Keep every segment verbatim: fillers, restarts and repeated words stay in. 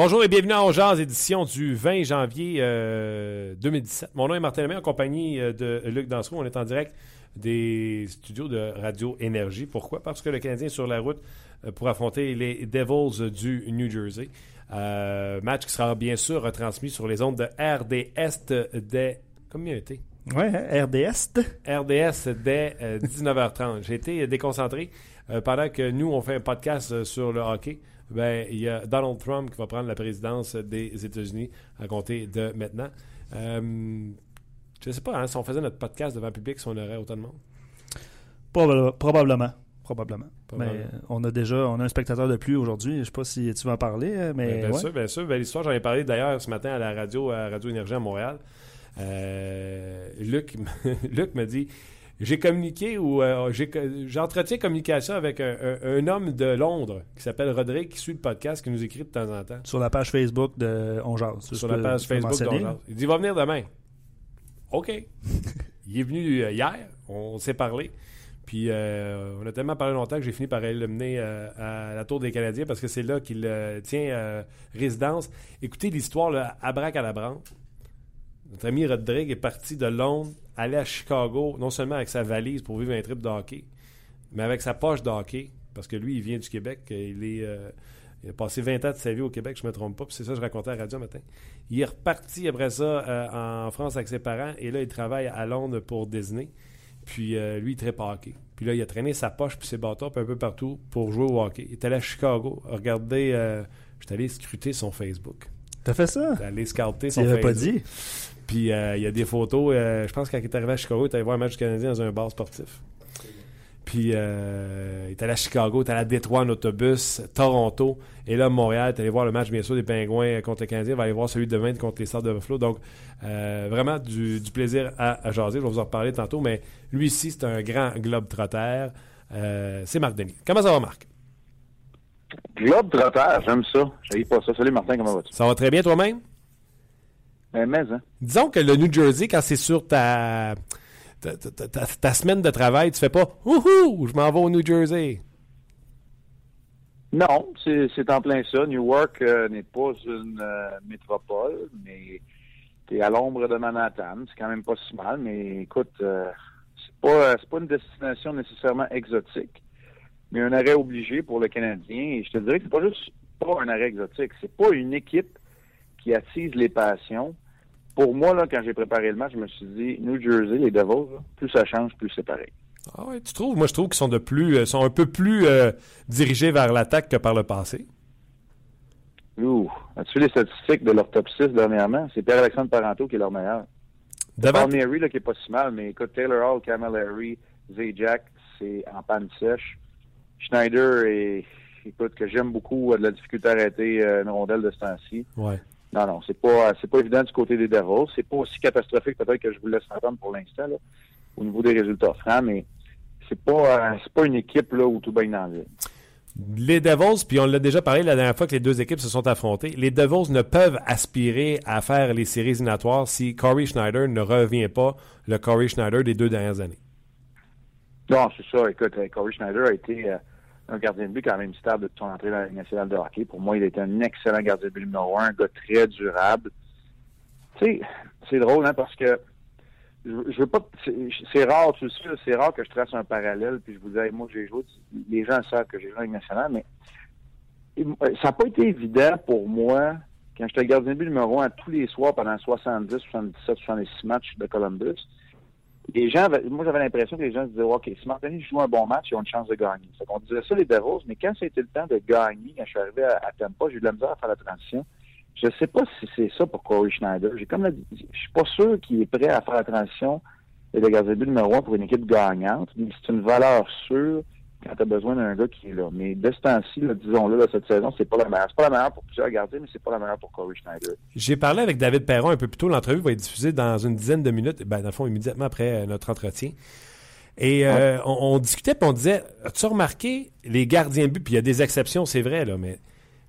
Bonjour et bienvenue à On Jase, édition du vingt janvier euh, deux mille dix-sept. Mon nom est Martin Lemay, en compagnie de Luc Dansereau. On est en direct des studios de Radio Énergie. Pourquoi? Parce que le Canadien est sur la route pour affronter les Devils du New Jersey. Euh, match qui sera bien sûr retransmis sur les ondes de R D S dès... Combien de temps? Oui, R D S. R D S dès euh, dix-neuf heures trente. J'ai été déconcentré euh, pendant que nous, on fait un podcast sur le hockey. Ben, il y a Donald Trump qui va prendre la présidence des États-Unis à compter de maintenant. Euh, je ne sais pas, hein, si on faisait notre podcast devant le public, si on aurait autant de monde. Probable, probablement. Probablement. probablement. Mais on a déjà on a un spectateur de plus aujourd'hui. Je ne sais pas si tu vas en parler. Mais bien, bien ouais. sûr, bien sûr. Ben, l'histoire, j'en ai parlé d'ailleurs ce matin à la radio, à Radio Énergie à Montréal. Euh, Luc, Luc me dit... J'ai communiqué ou euh, j'ai, j'entretiens communication avec un, un, un homme de Londres qui s'appelle Roderick, qui suit le podcast, qui nous écrit de temps en temps. Sur la page Facebook de On Jase. Sur, sur la page Facebook de On Jase. Il dit, il va venir demain. OK. Il est venu euh, hier, on s'est parlé. Puis euh, on a tellement parlé longtemps que j'ai fini par le mener euh, à la Tour des Canadiens parce que c'est là qu'il euh, tient euh, résidence. Écoutez l'histoire là, à Bracalabrand. Notre ami Rodrigue est parti de Londres, aller à Chicago, non seulement avec sa valise pour vivre un trip de hockey, mais avec sa poche de hockey, parce que lui, il vient du Québec. Il, est, euh, il a passé vingt ans de sa vie au Québec, je ne me trompe pas, puis c'est ça que je racontais à la radio un matin. Il est reparti après ça euh, en France avec ses parents, et là, il travaille à Londres pour Disney, puis euh, lui, il trippe hockey. Puis là, il a traîné sa poche puis ses bâtons un peu partout pour jouer au hockey. Il est allé à Chicago, regardez, euh, je suis allé scruter son Facebook. T'as fait ça? T'es allé scouter son Facebook. Tu l'avais pas dit? Puis il euh, y a des photos. Euh, je pense que quand il est arrivé à Chicago, il est allé voir un match du Canadien dans un bar sportif. Puis euh, il est allé à Chicago, il est allé à Détroit en autobus, Toronto. Et là, Montréal, il est allé voir le match, bien sûr, des Penguins contre le Canadien. Il va aller voir celui de demain contre les Stars de Buffalo. Donc, euh, vraiment du, du plaisir à, à jaser. Je vais vous en reparler tantôt. Mais lui ici, c'est un grand globe-trotteur. Euh, c'est Marc Denis. Comment ça va, Marc? Globe-trotteur, j'aime ça. J'aille pas ça. Salut, Martin, comment vas-tu? Ça va très bien, toi-même? Ben, mais, hein. Disons que le New Jersey, quand c'est sur ta, ta, ta, ta, ta semaine de travail, tu fais pas « Wouhou, je m'en vais au New Jersey ». Non, c'est, c'est en plein ça. Newark euh, n'est pas une euh, métropole, mais t'es à l'ombre de Manhattan. C'est quand même pas si mal, mais écoute, euh, c'est pas, c'est pas une destination nécessairement exotique, mais un arrêt obligé pour le Canadien. Et je te dirais que c'est pas juste pas un arrêt exotique, c'est pas une équipe qui attise les passions. Pour moi, là, quand j'ai préparé le match, je me suis dit, New Jersey, les Devils, là, plus ça change, plus c'est pareil. Ah oui, tu trouves? Moi, je trouve qu'ils sont de plus, euh, sont un peu plus euh, dirigés vers l'attaque que par le passé. Ouh, as-tu vu les statistiques de leur top six dernièrement? C'est Pierre-Alexandre Parenteau qui est leur meilleur. Devant Mary, là, qui est pas si mal, mais écoute, Taylor Hall, Camille Henry, Zajac, c'est en panne sèche. Schneider, et, écoute, que j'aime beaucoup, a de la difficulté à arrêter euh, une rondelle de ce temps-ci. Ouais. Non, non, c'est pas c'est pas évident du côté des Devils. C'est pas aussi catastrophique peut-être que je vous laisse entendre pour l'instant là, au niveau des résultats francs, mais c'est pas euh, c'est pas une équipe là où tout baigne dans l'île. Les Devils, puis on l'a déjà parlé la dernière fois que les deux équipes se sont affrontées, les Devils ne peuvent aspirer à faire les séries éliminatoires si Corey Schneider ne revient pas le Corey Schneider des deux dernières années. Non, c'est ça. Écoute, Corey Schneider a été... Euh, un gardien de but quand même stable depuis son entrée dans la Ligue nationale de hockey. Pour moi, il est un excellent gardien de but numéro un, un gars très durable. Tu sais, c'est drôle, hein, parce que je, je veux pas... C'est, c'est rare, tu le sais, c'est rare que je trace un parallèle, puis je vous dis, hey, moi, j'ai joué... Les gens savent que j'ai joué en Ligue nationale, mais ça n'a pas été évident pour moi, quand j'étais gardien de but numéro un à tous les soirs pendant soixante-dix, soixante-dix-sept, soixante-six matchs de Columbus. Les gens, moi, j'avais l'impression que les gens se disaient, OK, si Marc Denis joue un bon match, ils ont une chance de gagner. Ça, on disait ça, les Devils, mais quand c'était le temps de gagner, quand je suis arrivé à, à Tempo, j'ai eu de la misère à faire la transition. Je ne sais pas si c'est ça pour Corey Schneider. J'ai comme la... Je suis pas sûr qu'il est prêt à faire la transition de gardien de but numéro un pour une équipe gagnante, mais c'est une valeur sûre quand tu as besoin d'un gars qui est là. Mais de ce temps-ci, là, disons-le, là, cette saison, c'est pas la meilleure. C'est pas la meilleure pour plusieurs gardiens, mais c'est pas la meilleure pour Corey Schneider. J'ai parlé avec David Perron un peu plus tôt. L'entrevue va être diffusée dans une dizaine de minutes, ben, dans le fond, immédiatement après notre entretien. Et euh, ouais. on, on discutait, puis on disait, as-tu remarqué les gardiens de but? Puis il y a des exceptions, c'est vrai, là, mais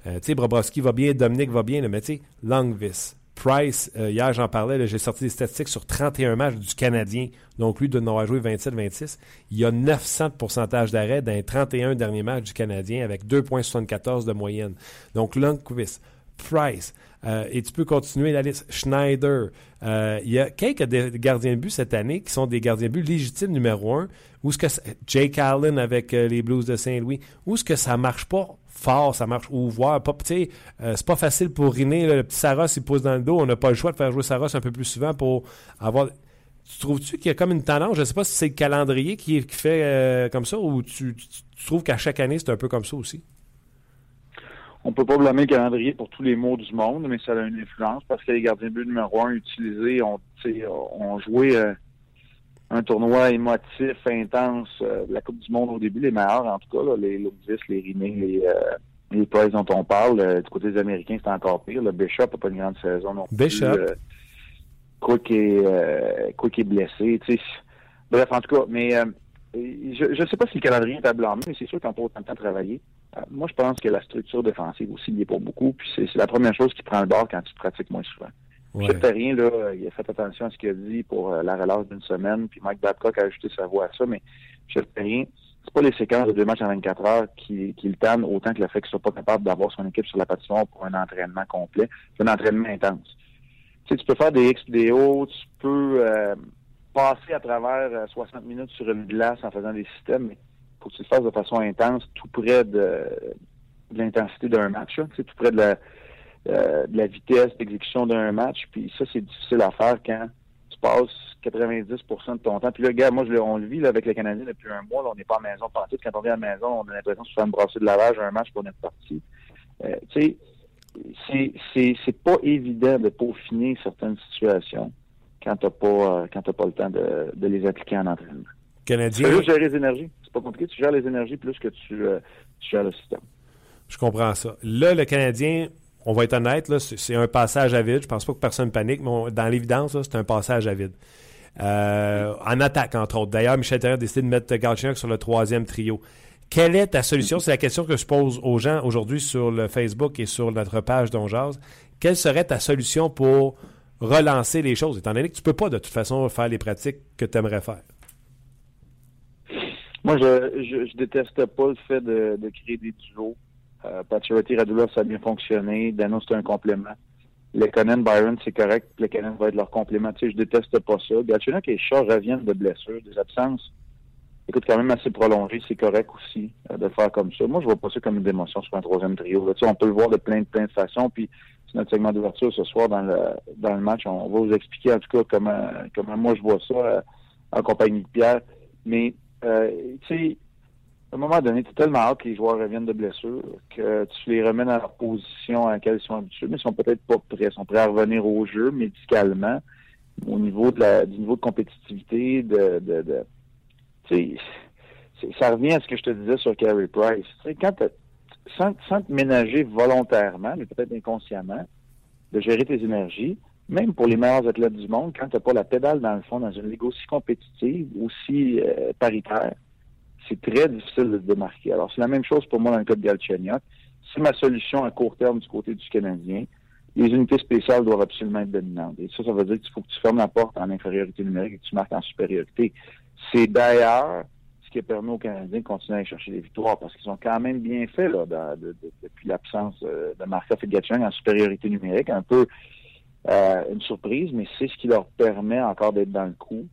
euh, tu sais, Bobrovski va bien, Dominic va bien, là, mais tu sais, Lundqvist, Price, euh, hier j'en parlais, là, j'ai sorti des statistiques sur trente et un matchs du Canadien, donc lui doit en avoir joué vingt-sept vingt-six. Il y a neuf cents de pourcentage d'arrêt dans les trente et un derniers matchs du Canadien avec deux virgule soixante-quatorze de moyenne. Donc Lundqvist, Price, euh, et tu peux continuer la liste, Schneider. Euh, il y a quelques gardiens de but cette année qui sont des gardiens de but légitimes numéro un. Où ce que ça, Jake Allen avec euh, les Blues de Saint-Louis, où ce que ça marche pas fort, ça marche ouvert, pas petit. Euh, c'est pas facile pour Riné, le petit Saros il pousse dans le dos, on n'a pas le choix de faire jouer Saros un peu plus souvent pour avoir. Tu trouves-tu qu'il y a comme une tendance, je sais pas si c'est le calendrier qui, qui fait euh, comme ça ou tu, tu, tu trouves qu'à chaque année c'est un peu comme ça aussi? On peut pas blâmer le calendrier pour tous les maux du monde, mais ça a une influence parce que les gardiens de but numéro un utilisés ont, ont joué euh, un tournoi émotif, intense. Euh, la Coupe du monde au début, les meilleurs, en tout cas, là, les Lundqvist, les Riné, les, euh, les Price dont on parle. Euh, du côté des Américains, c'est encore pire. Le Bishop n'a pas une grande saison non plus. Bishop. Euh, Quick est, euh, Quick est blessé. T'sais. Bref, en tout cas, mais euh, je ne sais pas si le calendrier est à blâmer, mais c'est sûr qu'on n'a pas autant de temps à travailler. Moi, je pense que la structure défensive aussi, il n'y est pas beaucoup. Puis c'est, c'est la première chose qui prend le bord quand tu te pratiques moins souvent. Ouais. Michel Therrien, là, il a fait attention à ce qu'il a dit pour euh, la relâche d'une semaine. Puis Mike Babcock a ajouté sa voix à ça. Mais Michel Therrien, c'est pas les séquences de deux matchs en vingt-quatre heures qui, qui le tannent autant que le fait qu'il soit pas capable d'avoir son équipe sur la patinoire pour un entraînement complet. C'est un entraînement intense. Tu sais, tu peux faire des X P D O, tu peux euh, passer à travers euh, soixante minutes sur une glace en faisant des systèmes. Mais faut que tu le fasses de façon intense, tout près de, de l'intensité d'un match, là, tout près de la, euh, de la vitesse d'exécution d'un match. Puis ça, c'est difficile à faire quand tu passes quatre-vingt-dix pour cent de ton temps. Puis là, gars, moi, je, on le vit là, avec les Canadiens depuis un mois. Là, on n'est pas à la maison pantoute. Quand on vient à la maison, on a l'impression de se faire me brasser de lavage à un match pour notre partie. Euh, tu sais, c'est, c'est, c'est pas évident de peaufiner certaines situations quand tu n'as pas, euh, pas le temps de, de les appliquer en entraînement. Canadien. Tu peux juste gérer les énergies. C'est pas compliqué. Tu gères les énergies plus que tu, euh, tu gères le système. Je comprends ça. Là, le Canadien, on va être honnête, là, c'est, c'est un passage à vide. Je pense pas que personne panique, mais on, dans l'évidence, là, c'est un passage à vide. Euh, en attaque, entre autres. D'ailleurs, Michel Therrien a décidé de mettre Galchenyuk sur le troisième trio. Quelle est ta solution? Mm-hmm. C'est la question que je pose aux gens aujourd'hui sur le Facebook et sur notre page Don Jazz. Quelle serait ta solution pour relancer les choses, étant donné que tu peux pas, de toute façon, faire les pratiques que tu aimerais faire? Moi, je, je je déteste pas le fait de, de créer des duos. Euh, Pacheretti, Radulov, ça a bien fonctionné. Dano, c'est un complément. Le Conan, Byron, c'est correct. Le Conan va être leur complément. Tu sais, je déteste pas ça. Galchenyuk et Char reviennent de blessures, des absences. Écoute, quand même assez prolongé, c'est correct aussi euh, de faire comme ça. Moi, je vois pas ça comme une démotion sur un troisième trio. Là, tu sais, on peut le voir de plein de plein de façons. Puis, c'est notre segment d'ouverture ce soir dans le dans le match. On va vous expliquer en tout cas comment comment moi je vois ça euh, en compagnie de Pierre. Mais Euh, tu sais, à un moment donné, t'es tellement hâte que les joueurs reviennent de blessures que tu les remets dans leur position à laquelle ils sont habitués, mais ils sont peut-être pas prêts. Ils sont prêts à revenir au jeu médicalement, au niveau de la, du niveau de compétitivité, de, de, de tu sais, ça revient à ce que je te disais sur Carey Price. Tu sais, quand sans, sans te ménager volontairement, mais peut-être inconsciemment, de gérer tes énergies, même pour les meilleurs athlètes du monde, quand t'as pas la pédale dans le fond dans une ligue aussi compétitive, aussi euh, paritaire, c'est très difficile de se démarquer. Alors, c'est la même chose pour moi dans le cas de Galchenyuk. C'est ma solution à court terme du côté du Canadien. Les unités spéciales doivent absolument être dominantes. Et ça, ça veut dire qu'il faut que tu fermes la porte en infériorité numérique et que tu marques en supériorité. C'est d'ailleurs ce qui a permis aux Canadiens de continuer à chercher des victoires, parce qu'ils ont quand même bien fait là dans, de, de, depuis l'absence euh, de Markov et de Galchenyuk en supériorité numérique. Un peu Euh, une surprise, mais c'est ce qui leur permet encore d'être dans le coup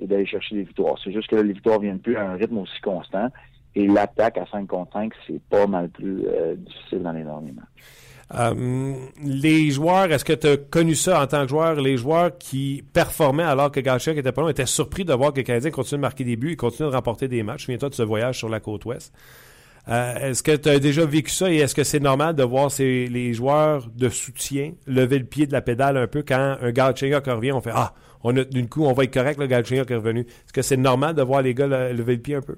et d'aller chercher des victoires. C'est juste que là, les victoires ne viennent plus à un rythme aussi constant et l'attaque à cinq contre cinq, c'est pas mal plus euh, difficile dans les derniers matchs. Euh, les joueurs, est-ce que tu as connu ça en tant que joueur, les joueurs qui performaient alors que Galchenyuk était pas loin, étaient surpris de voir que les Canadiens continuent de marquer des buts et continuent de remporter des matchs. Souviens-toi de ce voyage sur la côte ouest. Euh, est-ce que tu as déjà vécu ça et est-ce que c'est normal de voir ces, les joueurs de soutien lever le pied de la pédale un peu quand un Galchenyuk revient, on fait « Ah, on a tenu le coup, on va être correct, le Galchenyuk est revenu ». Est-ce que c'est normal de voir les gars le, lever le pied un peu?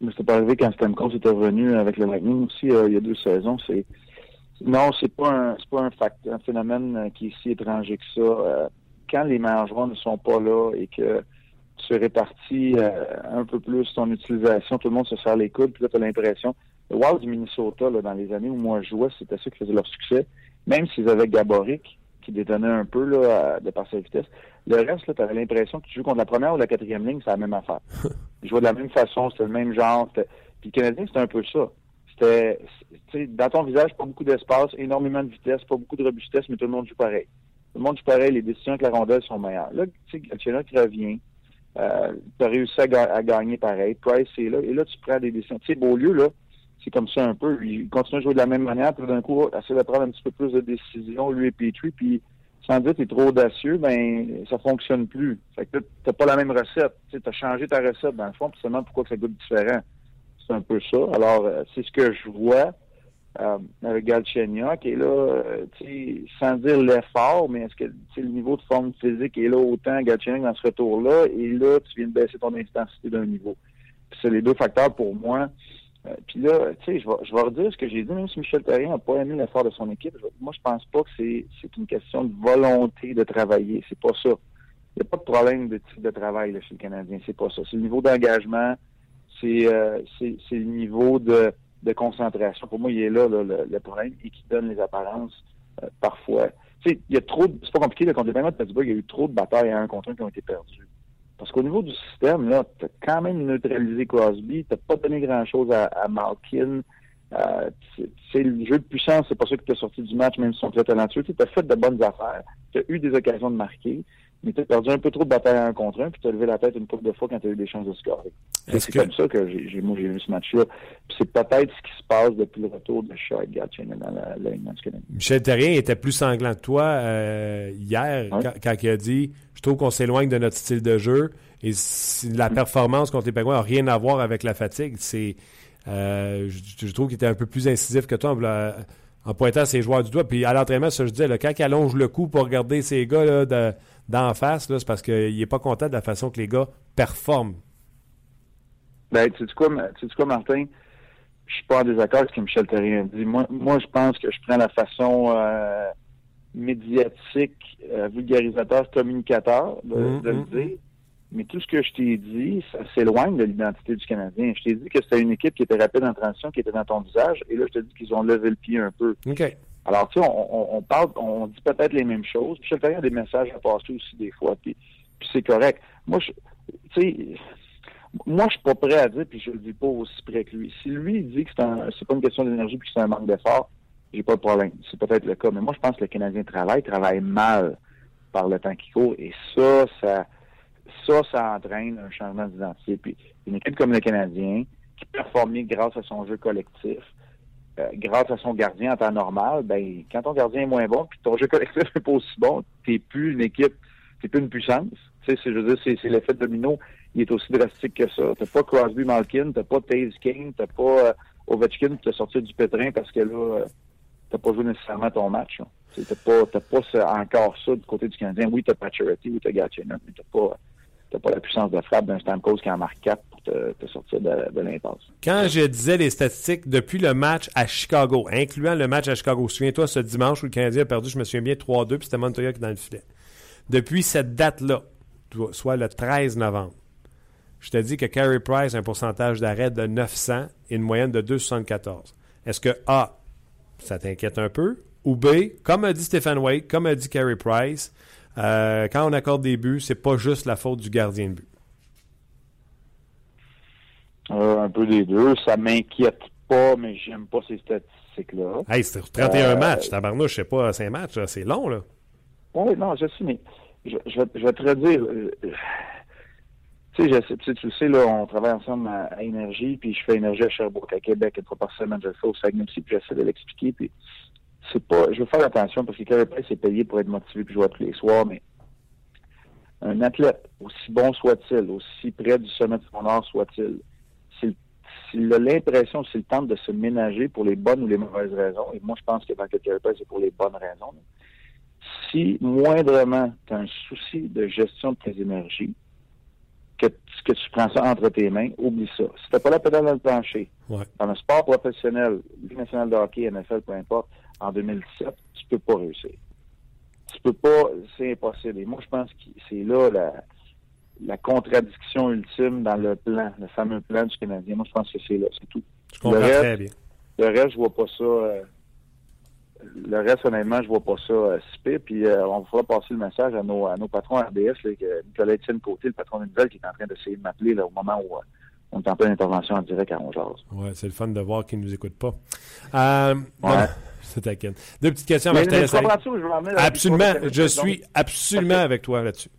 Mais c'est pas arrivé quand Stamkos était revenu avec le Lightning aussi euh, il y a deux saisons. C'est... Non, c'est pas un c'est pas un, fact, un phénomène qui est si étranger que ça. Euh, quand les meilleurs joueurs ne sont pas là et que tu répartis euh, un peu plus ton utilisation, tout le monde se serre les coudes, puis là, tu as l'impression. Le Wild du Minnesota, là, dans les années où moi je jouais, c'était ça qui faisait leur succès. Même s'ils avaient Gaborik, qui détonnait un peu là, à, de par sa vitesse, le reste, tu avais l'impression que tu joues contre la première ou la quatrième ligne, c'est la même affaire. Ils jouaient de la même façon, c'était le même genre. C'était... Puis le Canadien, c'était un peu ça. C'était, tu sais, dans ton visage, pas beaucoup d'espace, énormément de vitesse, pas beaucoup de robustesse, mais tout le monde joue pareil. Tout le monde joue pareil, les décisions avec la rondelle sont meilleures. Là, tu sais, Galchenyuk qui revient, euh, tu as réussi à, ga- à gagner pareil, Price est là, et là, tu prends des décisions. Tu sais, Beaulieu, là, c'est comme ça un peu, il continue à jouer de la même manière, puis d'un coup, essaie de prendre un petit peu plus de décisions, lui et Petrie, puis sans doute, il est trop audacieux, ben ça fonctionne plus. Fait que là, t'as pas la même recette, tu as changé ta recette, dans le fond, puis seulement pourquoi que ça goûte différent. C'est un peu ça. Alors, euh, c'est ce que je vois euh, avec Galchenyuk. Et là, euh, tu sais, sans dire l'effort, mais est-ce que le niveau de forme physique est là autant Galchenyuk dans ce retour-là? Et là, tu viens de baisser ton intensité d'un niveau. Puis c'est les deux facteurs pour moi. Euh, puis là, tu sais, je vais je vais redire ce que j'ai dit. Même si Michel Therrien n'a pas aimé l'effort de son équipe, moi, je pense pas que c'est, c'est une question de volonté de travailler. C'est pas ça. Il n'y a pas de problème de type de travail là, chez le Canadien. C'est pas ça. C'est le niveau d'engagement. C'est, euh, c'est, c'est le niveau de, de concentration. Pour moi, il est là, là le, le problème et qui donne les apparences euh, parfois. Tu sais, il y a trop de, c'est pas compliqué, là, contre le Penguins de Pittsburgh, il y a eu trop de batailles à un contre un qui ont été perdues. Parce qu'au niveau du système, là, t'as quand même neutralisé Crosby, t'as pas donné grand-chose à, à Malkin. Euh, tu sais, le jeu de puissance, c'est pas ça qui t'a sorti du match, même si ils sont très talentueux. Tu as fait de bonnes affaires, t'as eu des occasions de marquer, mais t'as perdu un peu trop de bataille à un contre un, puis t'as levé la tête une couple de fois quand t'as eu des chances de scorer. Est-ce c'est que... comme ça que j'ai, j'ai, moi, j'ai vu ce match-là. Puis c'est peut-être ce qui se passe depuis le retour de Shaq Galchenyuk dans la ligne nationale. Michel Therrien était plus sanglant que toi euh, hier, hein? quand, quand il a dit « Je trouve qu'on s'éloigne de notre style de jeu et si la mmh. performance contre les Penguins n'a rien à voir avec la fatigue. » C'est euh, je, je trouve qu'il était un peu plus incisif que toi en voulant... en pointant ses joueurs du doigt. Puis à l'entraînement, ça je disais, là, quand il allonge le cou pour regarder ces gars là, de, d'en face, là, c'est parce qu'il n'est pas content de la façon que les gars performent. Ben, tu sais quoi, tu sais quoi, Martin? Je suis pas en désaccord avec ce que Michel Therrien dit. Moi, moi je pense que je prends la façon euh, médiatique, euh, vulgarisateur, communicateur de, mm-hmm. de le dire. Mais tout ce que je t'ai dit, ça s'éloigne de l'identité du Canadien. Je t'ai dit que c'était une équipe qui était rapide en transition, qui était dans ton visage, et là, je te dis qu'ils ont levé le pied un peu. Okay. Alors, tu sais, on, on parle, on dit peut-être les mêmes choses. Michel Therrien a des messages à passer aussi des fois, puis, puis c'est correct. Moi, je, tu sais, moi, je suis pas prêt à dire, puis je le dis pas aussi près que lui. Si lui, il dit que c'est, un, c'est pas une question d'énergie, puis que c'est un manque d'effort, j'ai pas de problème. C'est peut-être le cas. Mais moi, je pense que le Canadien travaille, travaille mal par le temps qui court, et ça, ça... Ça, ça entraîne un changement d'identité. Puis une équipe comme le Canadien, qui performe grâce à son jeu collectif, euh, grâce à son gardien en temps normal, ben quand ton gardien est moins bon, puis ton jeu collectif n'est pas aussi bon, t'es plus une équipe, t'es plus une puissance. Tu sais, c'est, je veux dire, c'est, c'est l'effet domino, il est aussi drastique que ça. T'as pas Crosby Malkin, t'as pas Taves King, t'as pas euh, Ovechkin qui t'a sorti du pétrin parce que là, euh, t'as pas joué nécessairement ton match. Hein. T'as pas, t'as pas ça, encore ça du côté du Canadien. Oui, t'as Pacheretti, oui, t'as Galchenyuk, mais t'as pas... T'as pas la puissance de frappe d'un Stamkos qui en marque quatre pour te, te sortir de, de l'impasse. Quand je disais les statistiques depuis le match à Chicago, incluant le match à Chicago, souviens-toi ce dimanche où le Canadien a perdu, je me souviens bien, trois deux, puis c'était Montoya qui est dans le filet. Depuis cette date-là, soit le treize novembre, je te dis que Carey Price a un pourcentage d'arrêt de neuf cents et une moyenne de deux virgule soixante-quatorze. Est-ce que A, ça t'inquiète un peu, ou B, comme a dit Stephen Wake, comme a dit Carey Price... Euh, quand on accorde des buts, c'est pas juste la faute du gardien de but. Euh, un peu des deux. Ça m'inquiète pas, mais j'aime pas ces statistiques-là. Hey, c'est trente et un euh, matchs. Tabarnouche, c'est pas cinq matchs. Là. C'est long, là. Oui, non, je sais, mais je, je, je vais te redire. Tu sais, je, tu, tu sais, là, on travaille ensemble à, à Énergie, puis je fais Énergie à Sherbrooke, à Québec, une fois par semaine, je le fais au Saguenay aussi, puis j'essaie de l'expliquer, puis... C'est pas, je veux faire attention parce que Carey Price est payé pour être motivé et jouer à tous les soirs, mais un athlète, aussi bon soit-il, aussi près du sommet de son art soit-il, si, s'il a l'impression, s'il tente de se ménager pour les bonnes ou les mauvaises raisons, et moi je pense que dans quelques cas, c'est pour les bonnes raisons, si moindrement tu as un souci de gestion de tes énergies, que, que tu prends ça entre tes mains, oublie ça. Si t'as pas la pédale dans le plancher, ouais. Dans le sport professionnel, Ligue nationale de hockey, N F L, peu importe, en deux mille dix-sept, tu peux pas réussir. Tu peux pas, c'est impossible. Et moi, je pense que c'est là la, la contradiction ultime dans le plan, le fameux plan du Canadien. Moi, je pense que c'est là, c'est tout. Je comprends le reste, très bien. Le reste, je vois pas ça. Euh, le reste, honnêtement, je vois pas ça euh, si pire. Puis, euh, on fera passer le message à nos, à nos patrons R D S, là, que Nicolas Etienne Côté, le patron de nouvelles, qui est en train d'essayer de m'appeler là, au moment où. Euh, On est en pleine intervention en direct à onze heures. Oui, c'est le fun de voir qu'ils ne nous écoutent pas. Euh, ouais. C'est taquin. Deux petites questions avant que je te laisse aller. Absolument, je suis absolument avec toi là-dessus.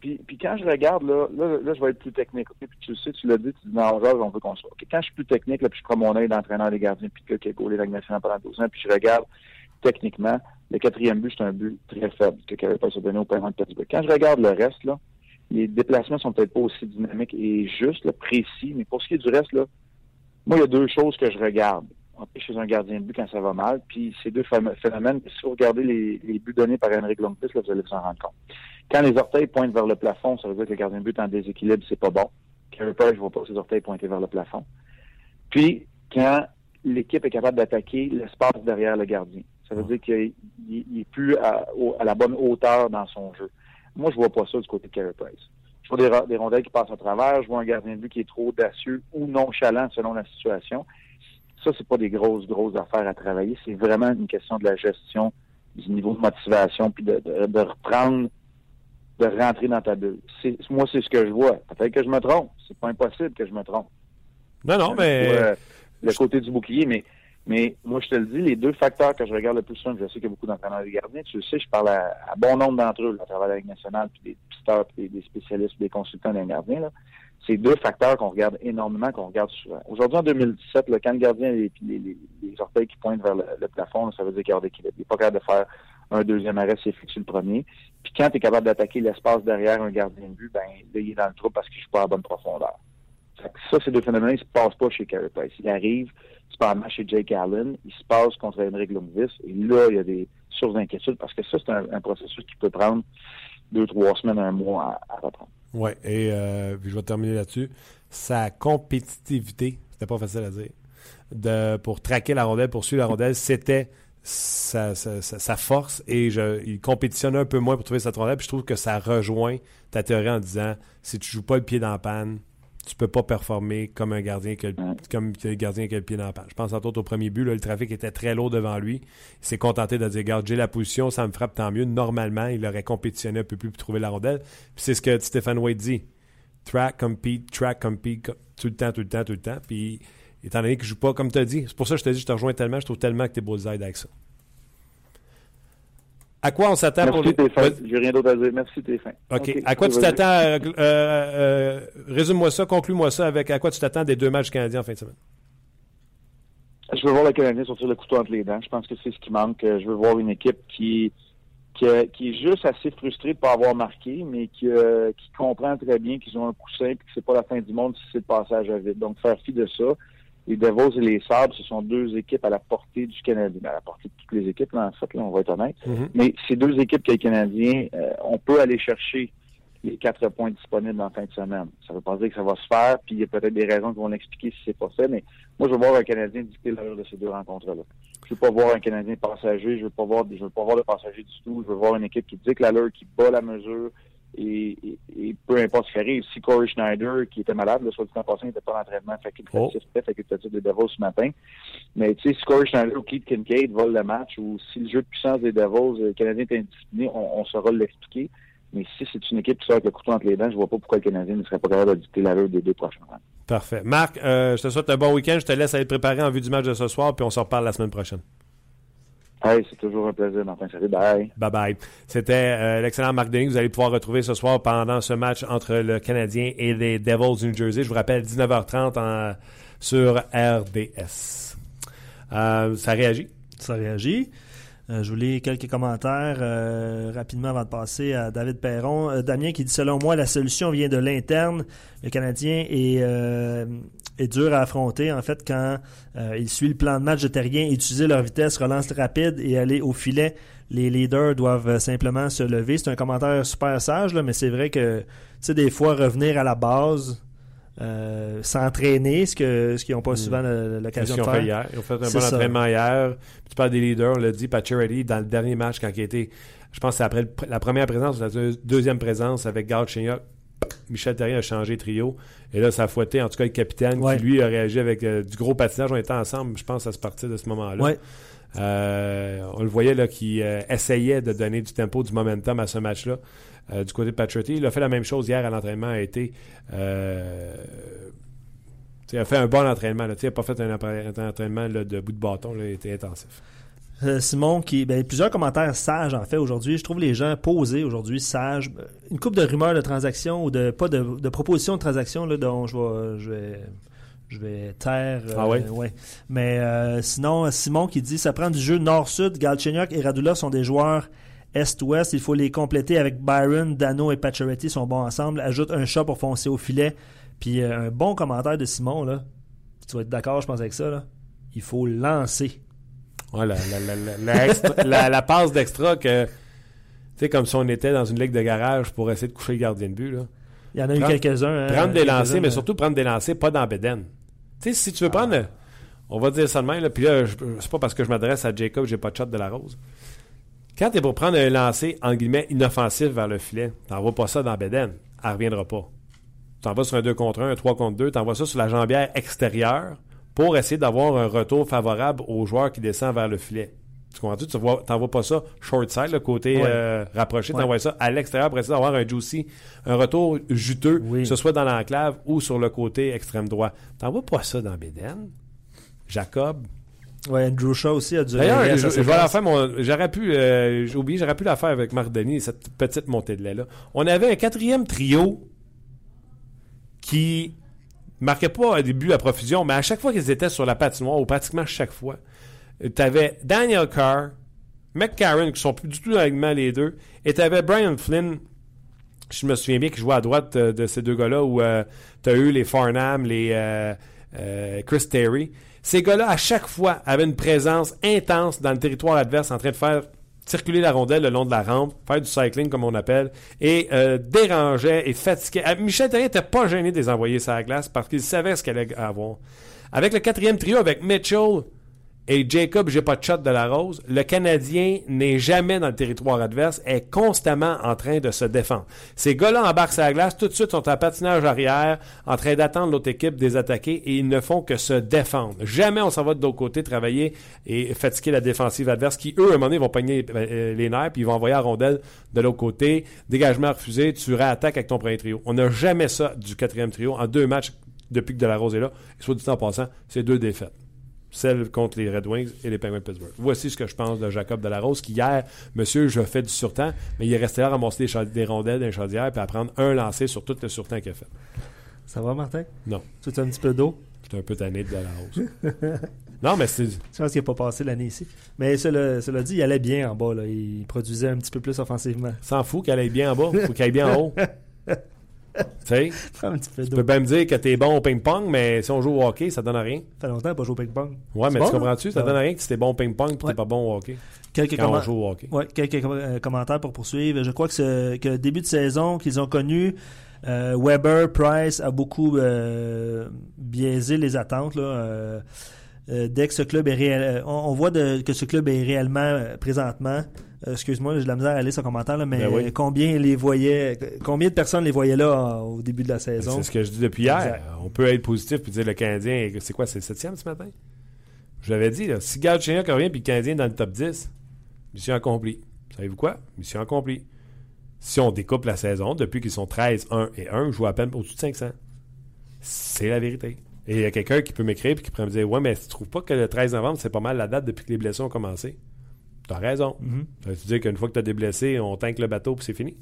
Puis, puis quand je regarde, là, là, là, je vais être plus technique. Okay? Puis tu le sais, tu l'as dit, tu dis dans onze heures, on veut qu'on soit. Okay? Quand je suis plus technique, là, puis je prends mon œil d'entraîneur des gardiens, puis que qui a goalé la nationale pendant douze ans, puis je regarde techniquement, le quatrième but, c'est un but très faible, que qui n'avait pas se donné au paiement de Pittsburgh. Quand je regarde le reste, là, les déplacements sont peut-être pas aussi dynamiques et justes, là, précis, mais pour ce qui est du reste, là, moi, il y a deux choses que je regarde. En plus, je suis un gardien de but quand ça va mal, puis ces deux phénomènes, si vous regardez les, les buts donnés par Henrik Lundqvist, là, vous allez vous en rendre compte. Quand les orteils pointent vers le plafond, ça veut dire que le gardien de but est en déséquilibre, c'est pas bon. Carey Price, je vois pas ses orteils pointer vers le plafond. Puis, quand l'équipe est capable d'attaquer l'espace derrière le gardien, ça veut dire qu'il il est plus à, à la bonne hauteur dans son jeu. Moi, je vois pas ça du côté de Carey Price. Je vois des, ra- des rondelles qui passent à travers, je vois un gardien de but qui est trop audacieux ou nonchalant selon la situation. Ça, c'est pas des grosses, grosses affaires à travailler. C'est vraiment une question de la gestion, du niveau de motivation, puis de, de, de reprendre, de rentrer dans ta bulle. C'est, moi, c'est ce que je vois. Peut-être que je me trompe. C'est pas impossible que je me trompe. Non, non, mais... Pour, euh, le côté du bouclier, mais... Mais moi, je te le dis, les deux facteurs que je regarde le plus souvent, je sais qu'il y a beaucoup d'entraîneurs et de gardiens, tu le sais, je parle à, à bon nombre d'entre eux, là, à travers la Ligue nationale, puis des pisteurs, puis des, des spécialistes, des consultants d'un gardien, là. C'est deux facteurs qu'on regarde énormément, qu'on regarde souvent. Aujourd'hui, en deux mille dix-sept, là, quand le gardien a les, les, les, les orteils qui pointent vers le, le plafond, là, ça veut dire qu'il y a hors d'équilibre. Il n'est pas capable de faire un deuxième arrêt, c'est fixé le premier. Puis quand tu es capable d'attaquer l'espace derrière un gardien de but, ben là, il est dans le trou parce qu'il ne joue pas à la bonne profondeur. Ça, ces deux phénomènes, ils ne se passent pas chez Carey Price. Il arrive, cependant, chez Jake Allen, il se passe contre Henrik Lundqvist, et là, il y a des sources d'inquiétude, parce que ça, c'est un, un processus qui peut prendre deux, trois semaines, un mois à, à reprendre. Oui, et euh, puis je vais terminer là-dessus. Sa compétitivité, c'était pas facile à dire, de, pour traquer la rondelle, pour suivre la rondelle, c'était sa, sa, sa, sa force, et je, il compétitionnait un peu moins pour trouver cette rondelle, puis je trouve que ça rejoint ta théorie en disant, si tu joues pas le pied dans la panne, tu peux pas performer comme un gardien qui a le, comme le gardien qui a le pied dans la panne. Je pense entre autres au premier but, là, le trafic était très lourd devant lui. Il s'est contenté de dire, regarde, j'ai la position, ça me frappe, tant mieux. Normalement, il aurait compétitionné un peu plus pour trouver la rondelle. Puis c'est ce que Stephen Wade dit. Track, compete, track, compete, tout le temps, tout le temps, tout le temps. Puis étant donné que je joue pas, comme tu as dit, c'est pour ça que je te dis, je te rejoins tellement, je trouve tellement que t'es bullseye avec ça. À quoi on s'attend Merci pour les... Vas-y. J'ai rien d'autre à dire. Merci, t'es fin. OK. okay. À quoi tu t'attends... Euh, euh, euh, résume-moi ça, conclue-moi ça avec à quoi tu t'attends des deux matchs canadiens en fin de semaine. Je veux voir le Canadien sortir le couteau entre les dents. Je pense que c'est ce qui manque. Je veux voir une équipe qui, qui, qui est juste assez frustrée de ne pas avoir marqué, mais qui, euh, qui comprend très bien qu'ils ont un coussin et que c'est pas la fin du monde si c'est le passage à vide. Donc, faire fi de ça. Les Devils et les Sabres, ce sont deux équipes à la portée du Canadien. À la portée de toutes les équipes, là, en fait, là, on va être honnête. Mm-hmm. Mais ces deux équipes que les Canadiens, euh, on peut aller chercher les quatre points disponibles en fin de semaine. Ça ne veut pas dire que ça va se faire, puis il y a peut-être des raisons qui vont l'expliquer si c'est pas fait, mais moi, je veux voir un Canadien dicter l'heure de ces deux rencontres-là. Je veux pas voir un Canadien passager, je veux pas voir, je veux pas voir de passager du tout, je veux voir une équipe qui dicte l'heure, qui bat la mesure, Et, et, et peu importe ce qui arrive, si Corey Schneider, qui était malade, le soir du temps passé, il n'était pas en entraînement facultatif, oh. facultatif des Devils ce matin, mais tu sais, si Corey Schneider ou Keith Kincaid vole le match, ou si le jeu de puissance des Devils, le Canadien est indiscipliné, on, on saura l'expliquer, mais si c'est une équipe qui sort avec le couteau entre les dents, je vois pas pourquoi le Canadien ne serait pas capable de dicter la rue des deux prochains matchs. Parfait. Marc, euh, je te souhaite un bon week-end, je te laisse aller te préparer en vue du match de ce soir, puis on se reparle la semaine prochaine. Hey, c'est toujours un plaisir, Martin. Salut, bye. Bye-bye. C'était euh, l'excellent Marc Denis que vous allez pouvoir retrouver ce soir pendant ce match entre le Canadien et les Devils du New Jersey. Je vous rappelle, dix-neuf heures trente en, sur R D S. Euh, ça réagit? Ça réagit. Euh, je voulais quelques commentaires euh, rapidement avant de passer à David Perron. Euh, Damien qui dit « Selon moi, la solution vient de l'interne. Le Canadien est, euh, est dur à affronter. En fait, quand euh, il suit le plan de match de Therrien, utiliser leur vitesse, relance rapide et aller au filet, les leaders doivent simplement se lever. » C'est un commentaire super sage, là, mais c'est vrai que, tu sais, des fois, revenir à la base... Euh, s'entraîner, ce que ce qu'ils n'ont pas souvent mmh. l'occasion de faire. Fait hier. Ils ont fait un c'est bon ça. entraînement hier. Tu parles des leaders, on l'a dit, Pacheretti, dans le dernier match, quand il était, je pense que c'est après le, la première présence, la deux, deuxième présence avec Galchenyuk, Michel Therrien a changé trio. Et là, ça a fouetté, en tout cas, le capitaine ouais. qui, lui, a réagi avec euh, du gros patinage. On était ensemble, je pense, à ce partir de ce moment-là. Ouais. Euh, on le voyait là qui euh, essayait de donner du tempo, du momentum à ce match-là. Euh, du côté de Pacheretti, il a fait la même chose hier à l'entraînement, a été euh, il a fait un bon entraînement, là. Il n'a pas fait un, un entraînement là, de bout de bâton, là. Il était intensif. Euh, Simon, qui ben, plusieurs commentaires sages en fait aujourd'hui, je trouve les gens posés aujourd'hui, sages, une couple de rumeurs de transactions ou de pas de, de propositions de transactions là, dont je vais... Je vais... Je vais taire. Euh, ah oui? Euh, ouais. Mais euh, sinon, Simon qui dit « Ça prend du jeu nord-sud. Galchenyuk et Radula sont des joueurs est-ouest. Il faut les compléter avec Byron, Dano et Pacheretti sont bons ensemble. Ajoute un chat pour foncer au filet. » Puis euh, un bon commentaire de Simon, là. Tu vas être d'accord, je pense, avec ça. Là. Il faut lancer. Ouais, la, la, la, la, la, extra, la, la passe d'extra que... Tu sais, comme si on était dans une ligue de garage pour essayer de coucher le gardien de but, là. Il y en a prendre, eu quelques-uns. Hein, prendre des quelques lancers, mais surtout prendre des lancers, pas dans Bédène. Tu sais, si tu veux ah. prendre, on va dire ça de même, puis là, là c'est pas parce que je m'adresse à Jacob, j'ai pas de shot de la rose. Quand t'es pour prendre un lancer, en guillemets, inoffensif vers le filet, t'envoies pas ça dans Bédène, elle reviendra pas. T'en vas sur un deux contre un, un trois contre deux, t'envoies ça sur la jambière extérieure pour essayer d'avoir un retour favorable au joueur qui descend vers le filet. Tu comprends-tu? Tu n'envoies pas ça short side, le côté ouais. euh, rapproché. Tu envoies ouais. ça à l'extérieur pour essayer d'avoir un juicy, un retour juteux, oui. que ce soit dans l'enclave ou sur le côté extrême droit. Tu n'envoies pas ça dans Bédène. Jacob. Oui, Andrew Shaw aussi a dû... D'ailleurs, je, je vais la faire mon, j'aurais pu... Euh, j'ai oublié, j'aurais pu la faire avec Marc Denis, cette petite montée de lait-là. On avait un quatrième trio qui marquait pas un début à profusion, mais à chaque fois qu'ils étaient sur la patinoire, ou pratiquement chaque fois... T'avais Daniel Carr, McCarron, qui sont plus du tout dans l'alignement les deux, et t'avais Brian Flynn, je me souviens bien, qui jouait à droite euh, de ces deux gars-là, où euh, t'as eu les Farnham, les euh, euh, Chris Terry. Ces gars-là, à chaque fois, avaient une présence intense dans le territoire adverse, en train de faire circuler la rondelle le long de la rampe, faire du cycling, comme on appelle, et euh, dérangeait et fatiguait. Michel Therrien n'était pas gêné de les envoyer sur la glace, parce qu'il savait ce qu'il allait avoir. Avec le quatrième trio, avec Mitchell... Et Jacob, j'ai pas de shot de la rose. Le Canadien n'est jamais dans le territoire adverse, est constamment en train de se défendre. Ces gars-là embarquent sur la glace, tout de suite sont en patinage arrière, en train d'attendre l'autre équipe des attaquer, et ils ne font que se défendre. Jamais on s'en va de l'autre côté travailler et fatiguer la défensive adverse, qui, eux, à un moment donné, vont pogner les nerfs, puis ils vont envoyer la rondelle de l'autre côté, dégagement refusé, tu réattaques avec ton premier trio. On n'a jamais ça du quatrième trio. En deux matchs, depuis que de la rose est là, et soit du temps passant, c'est deux défaites. Celle contre les Red Wings et les Penguins de Pittsburgh. Voici ce que je pense de Jacob Delarose, qui hier, monsieur, je fais du surtemps, mais il est resté là à ramasser des, chard- des rondelles d'un chaudière puis à prendre un lancer sur tout le surtemps qu'il a fait. Ça va, Martin? Non. Tu as un petit peu d'eau? J'étais un peu tanné de Delarose. Non, mais c'est... Je pense qu'il n'a pas passé l'année ici. Mais cela, cela dit, il allait bien en bas. Là. Il produisait un petit peu plus offensivement. S'en fout qu'il allait bien en bas ou qu'il aille bien en haut. Tu peux bien me dire que t'es bon au ping-pong, mais si on joue au hockey, ça donne à rien. Ça fait longtemps pas jouer au ping-pong. Ouais, c'est mais bon, tu comprends-tu? Ça ouais. donne à rien que si t'es bon au ping-pong et ouais. t'es pas bon au hockey. Quelques quand com- on joue au hockey. Ouais, quelques com- euh, commentaires pour poursuivre. Je crois que ce que début de saison qu'ils ont connu, euh, Weber, Price a beaucoup euh, biaisé les attentes. Là, euh, euh, dès que ce club est réel, on, on voit de, que ce club est réellement euh, présentement. Excuse-moi, j'ai de la misère à aller sur le commentaire, là, mais ben oui. combien les voyaient, combien de personnes les voyaient là euh, au début de la saison? C'est ce que je dis depuis hier. Exact. On peut être positif et dire le Canadien, c'est quoi, c'est le septième ce matin? Je l'avais dit, là, si Galchenyuk revient et le Canadien est dans le top dix, mission accomplie. Savez-vous quoi? Mission accomplie. Si on découpe la saison, depuis qu'ils sont treize, un et un, je joue à peine au-dessus de cinq cents. C'est la vérité. Et il y a quelqu'un qui peut m'écrire et qui pourrait me dire « Ouais, mais tu ne trouves pas que le treize novembre, c'est pas mal la date depuis que les blessés ont commencé? » T'as raison. Mm-hmm. Ça veut dire qu'une fois que t'as des blessés, on tanque le bateau puis c'est fini.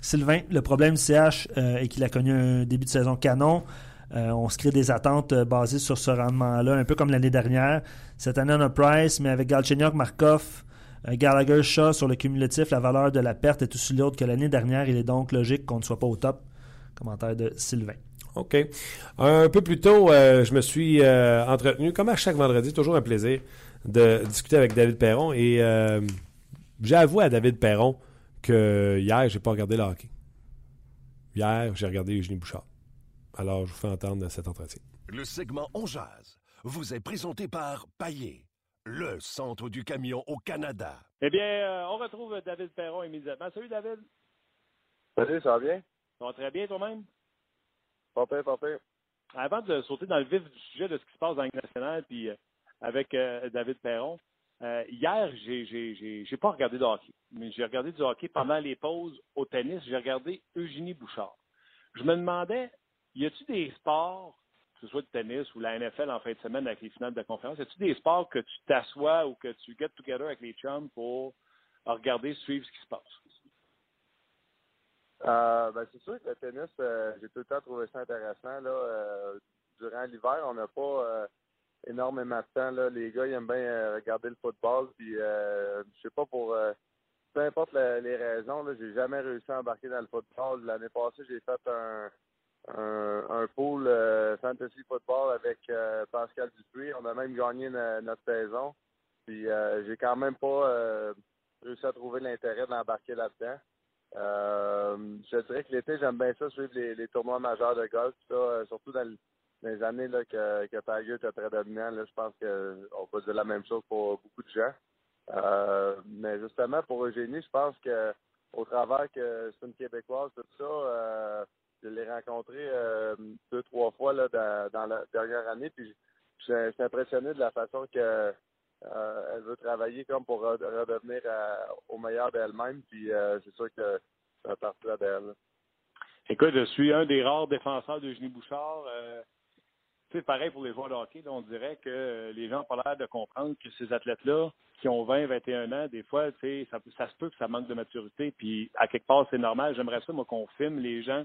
Sylvain, le problème du C H euh, est qu'il a connu un début de saison canon. Euh, on se crée des attentes euh, basées sur ce rendement-là, un peu comme l'année dernière. Cette année, on a Price, mais avec Galchenyuk, Markov, euh, Gallagher, Shaw sur le cumulatif, la valeur de la perte est aussi lourde que l'année dernière. Il est donc logique qu'on ne soit pas au top. Commentaire de Sylvain. OK. Un peu plus tôt, euh, je me suis euh, entretenu, comme à chaque vendredi, toujours un plaisir de discuter avec David Perron. Et euh, j'avoue à David Perron que hier, j'ai pas regardé le hockey. Hier, j'ai regardé Eugénie Bouchard. Alors, je vous fais entendre cet entretien. Le segment On Jase vous est présenté par Paillé, le centre du camion au Canada. Eh bien, euh, on retrouve David Perron immédiatement. Salut, David. Salut, ça va bien? Ça va très bien, toi-même? Pas pire, pas pire. Avant de sauter dans le vif du sujet de ce qui se passe dans la Ligue nationale, puis euh, avec euh, David Perron, euh, hier, j'ai, j'ai, j'ai, j'ai pas regardé de hockey, mais j'ai regardé du hockey pendant les pauses au tennis. J'ai regardé Eugénie Bouchard. Je me demandais, y a-t-il des sports, que ce soit le tennis ou la N F L en fin de semaine avec les finales de conférence, y a-t-il des sports que tu t'assois ou que tu get together avec les chums pour regarder, suivre ce qui se passe? Euh, ben c'est sûr que le tennis, euh, j'ai tout le temps trouvé ça intéressant. Là, euh, durant l'hiver, on n'a pas euh, énormément de temps. Là. Les gars, ils aiment bien euh, regarder le football. Puis, euh, je sais pas pour... Euh, peu importe la, les raisons, là, j'ai jamais réussi à embarquer dans le football. L'année passée, j'ai fait un... Un, un pool euh, fantasy football avec euh, Pascal Dupuis. On a même gagné na, notre saison. Puis euh, j'ai quand même pas euh, réussi à trouver l'intérêt d'embarquer là-dedans. Euh, je dirais que l'été, j'aime bien ça, suivre les, les tournois majeurs de golf. Ça, euh, surtout dans, l- dans les années là, que, que Tiger était très dominant. Là, je pense qu'on peut dire la même chose pour beaucoup de gens. Euh, mais justement, pour Eugénie, je pense que au travers que c'est une Québécoise, tout ça... Euh, Je l'ai rencontré euh, deux, trois fois là, dans, dans la dernière année. Puis je, je, je suis impressionné de la façon que euh, elle veut travailler comme pour redevenir à, au meilleur d'elle-même. Puis euh, c'est sûr que ça part là d'elle. Écoute, je suis un des rares défenseurs d'Eugénie Bouchard. Euh, c'est pareil pour les joueurs de hockey. Là, on dirait que les gens n'ont pas l'air de comprendre que ces athlètes-là, qui ont vingt, vingt et un ans, des fois, ça, ça se peut que ça manque de maturité. Puis à quelque part, c'est normal. J'aimerais ça, moi, qu'on filme les gens.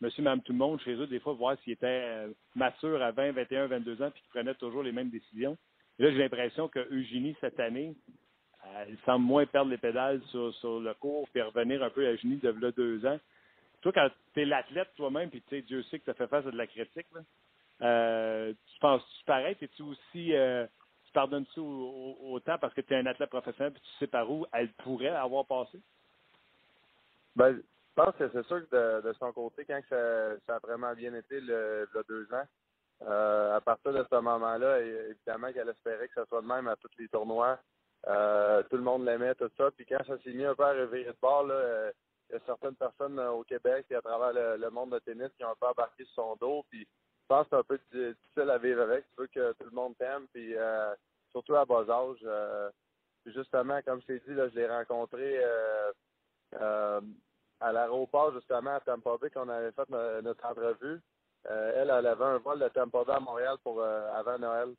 Monsieur, madame, tout le monde, chez eux, des fois, voir s'ils étaient matures à vingt, vingt et un, vingt-deux ans, puis qu'ils prenaient toujours les mêmes décisions. Et là, j'ai l'impression que Eugénie, cette année, elle semble moins perdre les pédales sur, sur le cours, puis revenir un peu à Eugénie de là deux ans. Toi, quand t'es l'athlète toi-même, puis tu sais, Dieu sait que t'as fait face à de la critique, là, euh, tu penses-tu pareil? T'es-tu aussi, euh, tu pardonnes-tu au, au, autant parce que t'es un athlète professionnel, puis tu sais par où elle pourrait avoir passé? Ben, je pense que c'est sûr que de, de son côté, quand ça, ça a vraiment bien été le, le deux ans, euh, à partir de ce moment-là, évidemment qu'elle espérait que ça soit de même à tous les tournois. Euh, tout le monde l'aimait, tout ça. Puis quand ça s'est mis un peu à revirer de bord, là, euh, il y a certaines personnes au Québec et à travers le, le monde de tennis qui ont un peu embarqué sur son dos. Puis je pense que c'est un peu difficile à vivre avec. Tu veux que tout le monde t'aime, puis euh, surtout à bas âge. Euh, justement, comme je t'ai dit, là, je l'ai rencontré... Euh, euh, à l'aéroport, justement, à Tempo, qu'on avait fait no- notre entrevue. Euh, elle, elle avait un vol de Tempo à Montréal pour euh, avant Noël.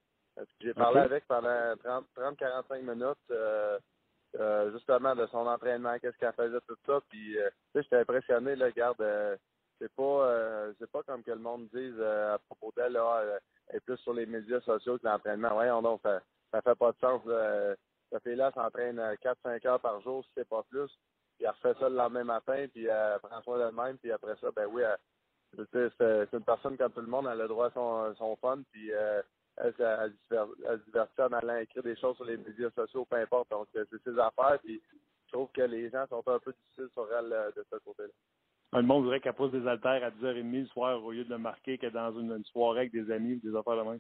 J'ai parlé okay. avec pendant trente à quarante-cinq minutes, euh, euh, justement, de son entraînement, qu'est-ce qu'elle faisait, tout ça. Puis, euh, tu sais, j'étais impressionné, là, regarde, euh, c'est pas euh, c'est pas comme que le monde dise euh, à propos d'elle, là, elle est plus sur les médias sociaux que l'entraînement. Ouais, on ça, ça fait pas de sens. Cette fille-là s'entraîne quatre à cinq heures par jour, si c'est pas plus. Puis elle refait ça le lendemain matin, puis elle prend soin d'elle-même, puis après ça, ben oui, elle, c'est, c'est une personne comme tout le monde, elle a droit à son, son fun, puis euh, elle, elle, elle, elle se divertit en allant écrire des choses sur les médias sociaux, peu importe. Donc, c'est ses affaires, puis je trouve que les gens sont un peu difficiles sur elle de ce côté-là. Le monde dirait qu'elle pousse des haltères à dix heures trente le soir au lieu de le marquer que dans une, une soirée avec des amis ou des affaires de même.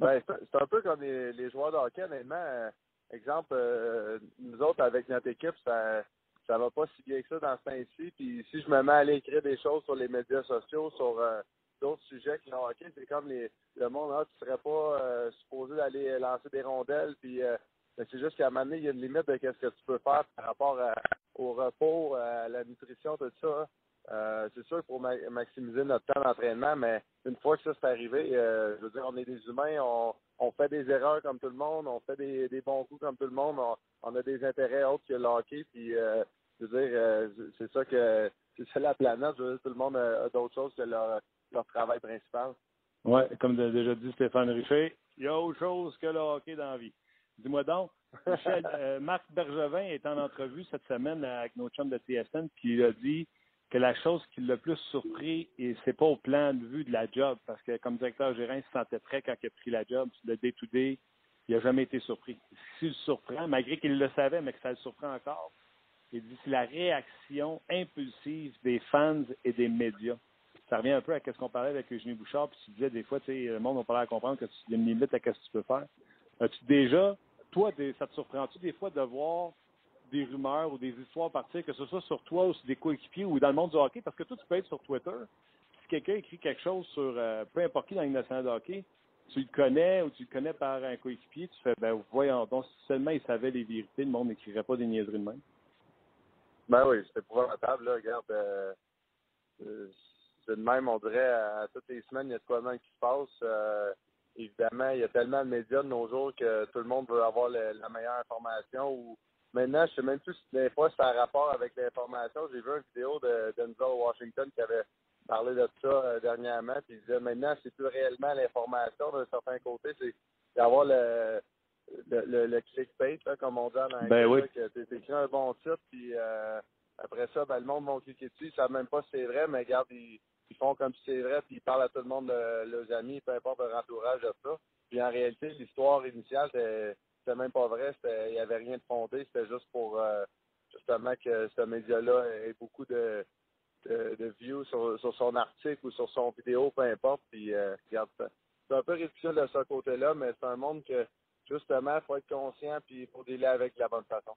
Ben, c'est, c'est un peu comme les, les joueurs de hockey, honnêtement. Exemple, euh, nous autres, avec notre équipe, ça... Ça va pas si bien que ça dans ce temps-ci. Puis si je me mets à aller écrire des choses sur les médias sociaux, sur euh, d'autres sujets qui l'ont hockey, c'est comme les, le monde, là, tu serais pas euh, supposé d'aller lancer des rondelles. Puis euh, c'est juste qu'à un moment donné, il y a une limite de qu'est-ce que tu peux faire par rapport à, au repos, à la nutrition, tout ça. Euh, c'est sûr pour ma- maximiser notre temps d'entraînement, mais une fois que ça c'est arrivé, euh, je veux dire, on est des humains, on, on fait des erreurs comme tout le monde, on fait des, des bons coups comme tout le monde, on, on a des intérêts autres que le hockey, puis euh, je veux dire, euh, c'est ça que c'est ça la planète, je veux dire, tout le monde a, a d'autres choses que le, leur travail principal? Oui, comme déjà dit Stéphane Richer, il y a autre chose que le hockey dans la vie. Dis-moi donc, Michel, euh, Marc Bergevin est en entrevue cette semaine avec nos chums de T S N, puis il a dit que la chose qui l'a le plus surpris, et c'est pas au plan de vue de la job, parce que comme directeur gérant, il se sentait prêt quand il a pris la job, le day-to-day, il n'a jamais été surpris. S'il le surprend, malgré qu'il le savait, mais que ça le surprend encore, il dit c'est la réaction impulsive des fans et des médias. Ça revient un peu à ce qu'on parlait avec Eugénie Bouchard, puis tu disais des fois, tu sais, le monde n'a pas l'air à comprendre que tu limites à ce que tu peux faire. As-tu déjà, toi, des, ça te surprend-tu des fois de voir des rumeurs ou des histoires partir, que ce soit sur toi ou sur des coéquipiers ou dans le monde du hockey? Parce que toi, tu peux être sur Twitter, si quelqu'un écrit quelque chose sur euh, peu importe qui dans la Ligue nationale de hockey, tu le connais ou tu le connais par un coéquipier, tu fais, ben voyons donc, si seulement il savait les vérités, le monde n'écrirait pas des niaiseries de même. Ben oui, c'est épouvantable, là, regarde. Euh, euh, c'est de même, on dirait, à toutes les semaines, il y a de quoi de même qui se passe. Euh, évidemment, il y a tellement de médias de nos jours que tout le monde veut avoir le, la meilleure information. Ou maintenant, je sais même plus si des fois c'est en rapport avec l'information. J'ai vu une vidéo de Denzel Washington qui avait parlé de ça euh, dernièrement. Puis il disait, maintenant, c'est plus réellement l'information d'un certain côté. C'est d'avoir le... Le, le, le clickbait, là, comme on dit en anglais, ben oui. Tu écris un bon titre, puis euh, après ça, ben, le monde va cliquer dessus. Ils ne savent même pas si c'est vrai, mais regarde, ils, ils font comme si c'est vrai, puis ils parlent à tout le monde, euh, leurs amis, peu importe leur entourage de ça. Puis en réalité, l'histoire initiale, c'était, c'était même pas vrai, il n'y avait rien de fondé, c'était juste pour euh, justement que ce média-là ait beaucoup de, de, de views sur, sur son article ou sur son vidéo, peu importe. Puis euh, regarde, c'est un peu ridicule de ce côté-là, mais c'est un monde que justement, il faut être conscient et il faut dealer avec de la bonne façon.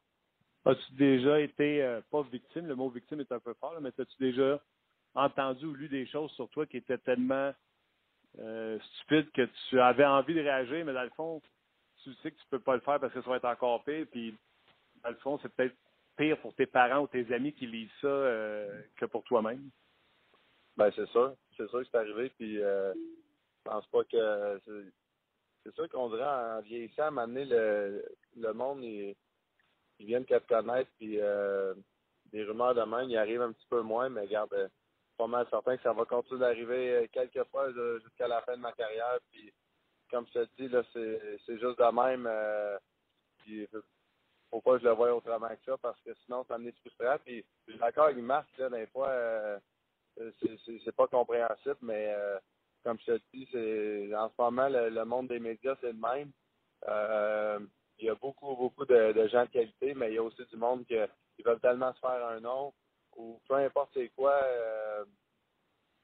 As-tu déjà été, euh, pas victime, le mot victime est un peu fort, là, mais as-tu déjà entendu ou lu des choses sur toi qui étaient tellement euh, stupides que tu avais envie de réagir, mais dans le fond, tu sais que tu peux pas le faire parce que ça va être encore pire, puis dans le fond, c'est peut-être pire pour tes parents ou tes amis qui lisent ça euh, que pour toi-même? Ben c'est sûr. C'est sûr que c'est arrivé, puis euh, je pense pas que... C'est... C'est sûr qu'on dirait, en vieillissant, à un moment donné, le, le monde, ils il viennent qu'à te connaître, puis euh, des rumeurs de même, ils arrivent un petit peu moins, mais regarde, euh, pas mal certain que ça va continuer d'arriver quelques fois euh, jusqu'à la fin de ma carrière, puis comme je te dis, là, c'est, c'est juste de même, euh, puis faut pas que je le voie autrement que ça, parce que sinon, ça m'est frustrant, puis je suis d'accord avec Marc, là, des fois, euh, c'est, c'est, c'est pas compréhensible, mais... Euh, Comme je te dis, c'est, en ce moment, le, le monde des médias, c'est le même. Euh, il y a beaucoup, beaucoup de, de gens de qualité, mais il y a aussi du monde qui veulent tellement se faire un nom ou peu importe c'est quoi. Euh,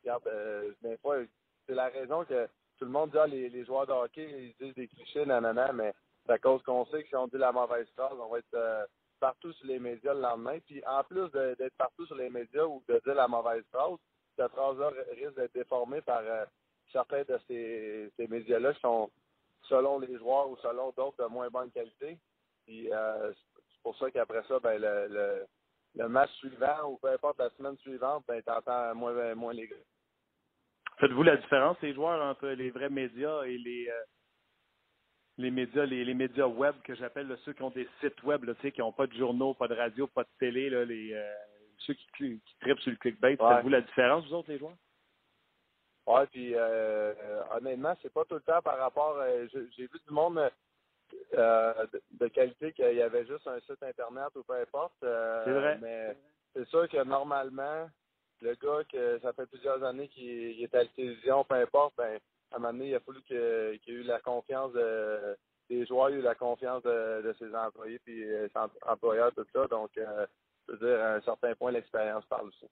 regarde, euh, des fois, c'est la raison que tout le monde dit ah, les, les joueurs de hockey, ils disent des clichés, nanana, mais c'est à cause qu'on sait que si on dit la mauvaise phrase, on va être euh, partout sur les médias le lendemain. Puis en plus de, d'être partout sur les médias ou de dire la mauvaise phrase, cette phrase-là risque d'être déformée par... Euh, certains de ces, ces médias-là sont, selon les joueurs ou selon d'autres, de moins bonne qualité. Puis, euh, c'est pour ça qu'après ça, ben, le, le, le match suivant ou peu importe la semaine suivante, ben, t'entends moins, moins les gars. Faites-vous la différence, les joueurs, entre les vrais médias et les, euh, les médias les, les médias web que j'appelle, là, ceux qui ont des sites web, là, tu sais, qui n'ont pas de journaux, pas de radio, pas de télé, là, les, euh, ceux qui, qui trippent sur le clickbait. Ouais. Faites-vous la différence, vous autres, les joueurs? Oui, puis euh, euh, honnêtement, c'est pas tout le temps par rapport... Euh, je, j'ai vu du monde euh, de, de qualité qu'il y avait juste un site Internet ou peu importe. Euh, c'est vrai. Mais c'est sûr que normalement, le gars, que ça fait plusieurs années qu'il est à la télévision, peu importe, ben, à un moment donné, il a fallu que, qu'il y ait eu la confiance de, des joueurs, il y a eu la confiance de, de ses employés puis ses employeurs, tout ça. Donc, euh, je veux dire, à un certain point, l'expérience parle aussi.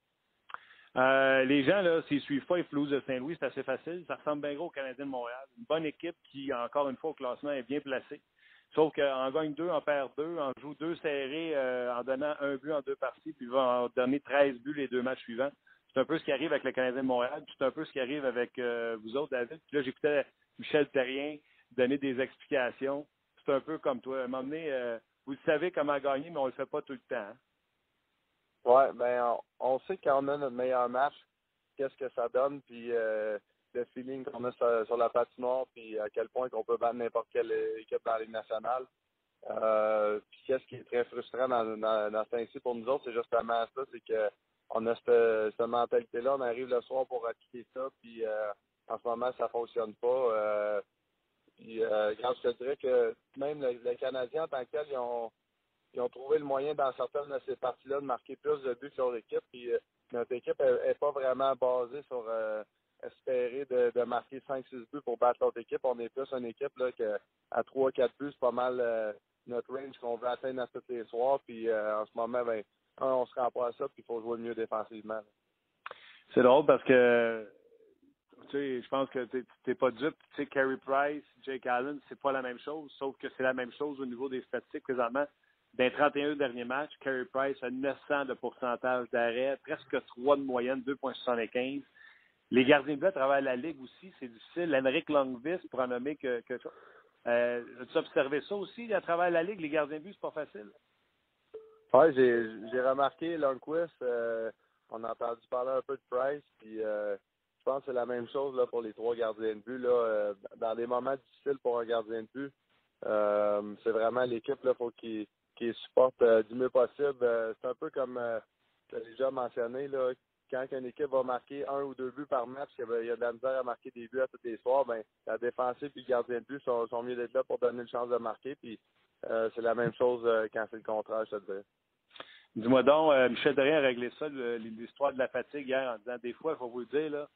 Euh, les gens, là, s'ils suivent pas les Blues de Saint-Louis, c'est assez facile. Ça ressemble bien gros aux Canadiens de Montréal. Une bonne équipe qui, encore une fois, au classement, est bien placée. Sauf qu'en gagne deux, en perd deux, en joue deux serrés, euh, en donnant un but en deux parties, puis va en donner treize buts les deux matchs suivants. C'est un peu ce qui arrive avec le Canadien de Montréal, puis c'est un peu ce qui arrive avec euh, vous autres, David. Puis là, j'écoutais Michel Therrien donner des explications. C'est un peu comme toi. À un moment donné, euh, vous savez comment gagner, mais on le fait pas tout le temps. Hein? Oui, bien, on, on sait quand on a notre meilleur match, qu'est-ce que ça donne, puis euh, le feeling qu'on a sur, sur la patinoire, puis à quel point qu'on peut battre n'importe quelle équipe dans la Ligue nationale. Euh, puis qu'est-ce qui est très frustrant dans, dans, dans ce temps-ci pour nous autres, c'est justement ça, c'est que on a cette, cette mentalité-là. On arrive le soir pour appliquer ça, puis euh, en ce moment, ça fonctionne pas. Euh, puis, euh, je te dirais que même les le Canadiens, en tant que tel, ils ont, ils ont trouvé le moyen dans certaines de ces parties-là de marquer plus de buts sur l'équipe. Puis euh, notre équipe n'est pas vraiment basée sur euh, espérer de, de marquer cinq six buts pour battre l'autre équipe. On est plus une équipe là, que à trois quatre buts, c'est pas mal euh, notre range qu'on veut atteindre à tous les soirs. Puis euh, en ce moment, ben un, on se rend pas à ça, puis il faut jouer mieux défensivement. C'est drôle parce que tu sais, je pense que tu n'es pas dupe. Tu sais, Carey Price, Jake Allen, c'est pas la même chose, sauf que c'est la même chose au niveau des statistiques présentement. Dans les trente et un derniers matchs, Carey Price a neuf cents de pourcentage d'arrêt, presque trois de moyenne, deux virgule soixante-quinze. Les gardiens bleus à travers la Ligue aussi, c'est difficile. Henrik Lundqvist, pour en nommer que... que euh, as-tu observé ça aussi à travers la Ligue? Les gardiens bleus, c'est pas facile. Oui, j'ai, j'ai remarqué Lundqvist. Euh, on a entendu parler un peu de Price. Puis, euh, je pense que c'est la même chose là, pour les trois gardiens de but. Là, euh, dans des moments difficiles pour un gardien de but, euh, c'est vraiment l'équipe là, faut qu'il, qu'il supporte euh, du mieux possible. Euh, c'est un peu comme euh, tu as déjà mentionné, là, quand une équipe va marquer un ou deux buts par match, il y a de la misère à marquer des buts à tous les soirs, ben, la défensive et le gardien de but sont, sont mieux d'être là pour donner une chance de marquer. Puis, euh, c'est la même chose euh, quand c'est le contraire, je te dirais. Dis-moi donc, euh, Michel Therrien a réglé ça, le, l'histoire de la fatigue hier en disant des fois, il faut vous le dire, là,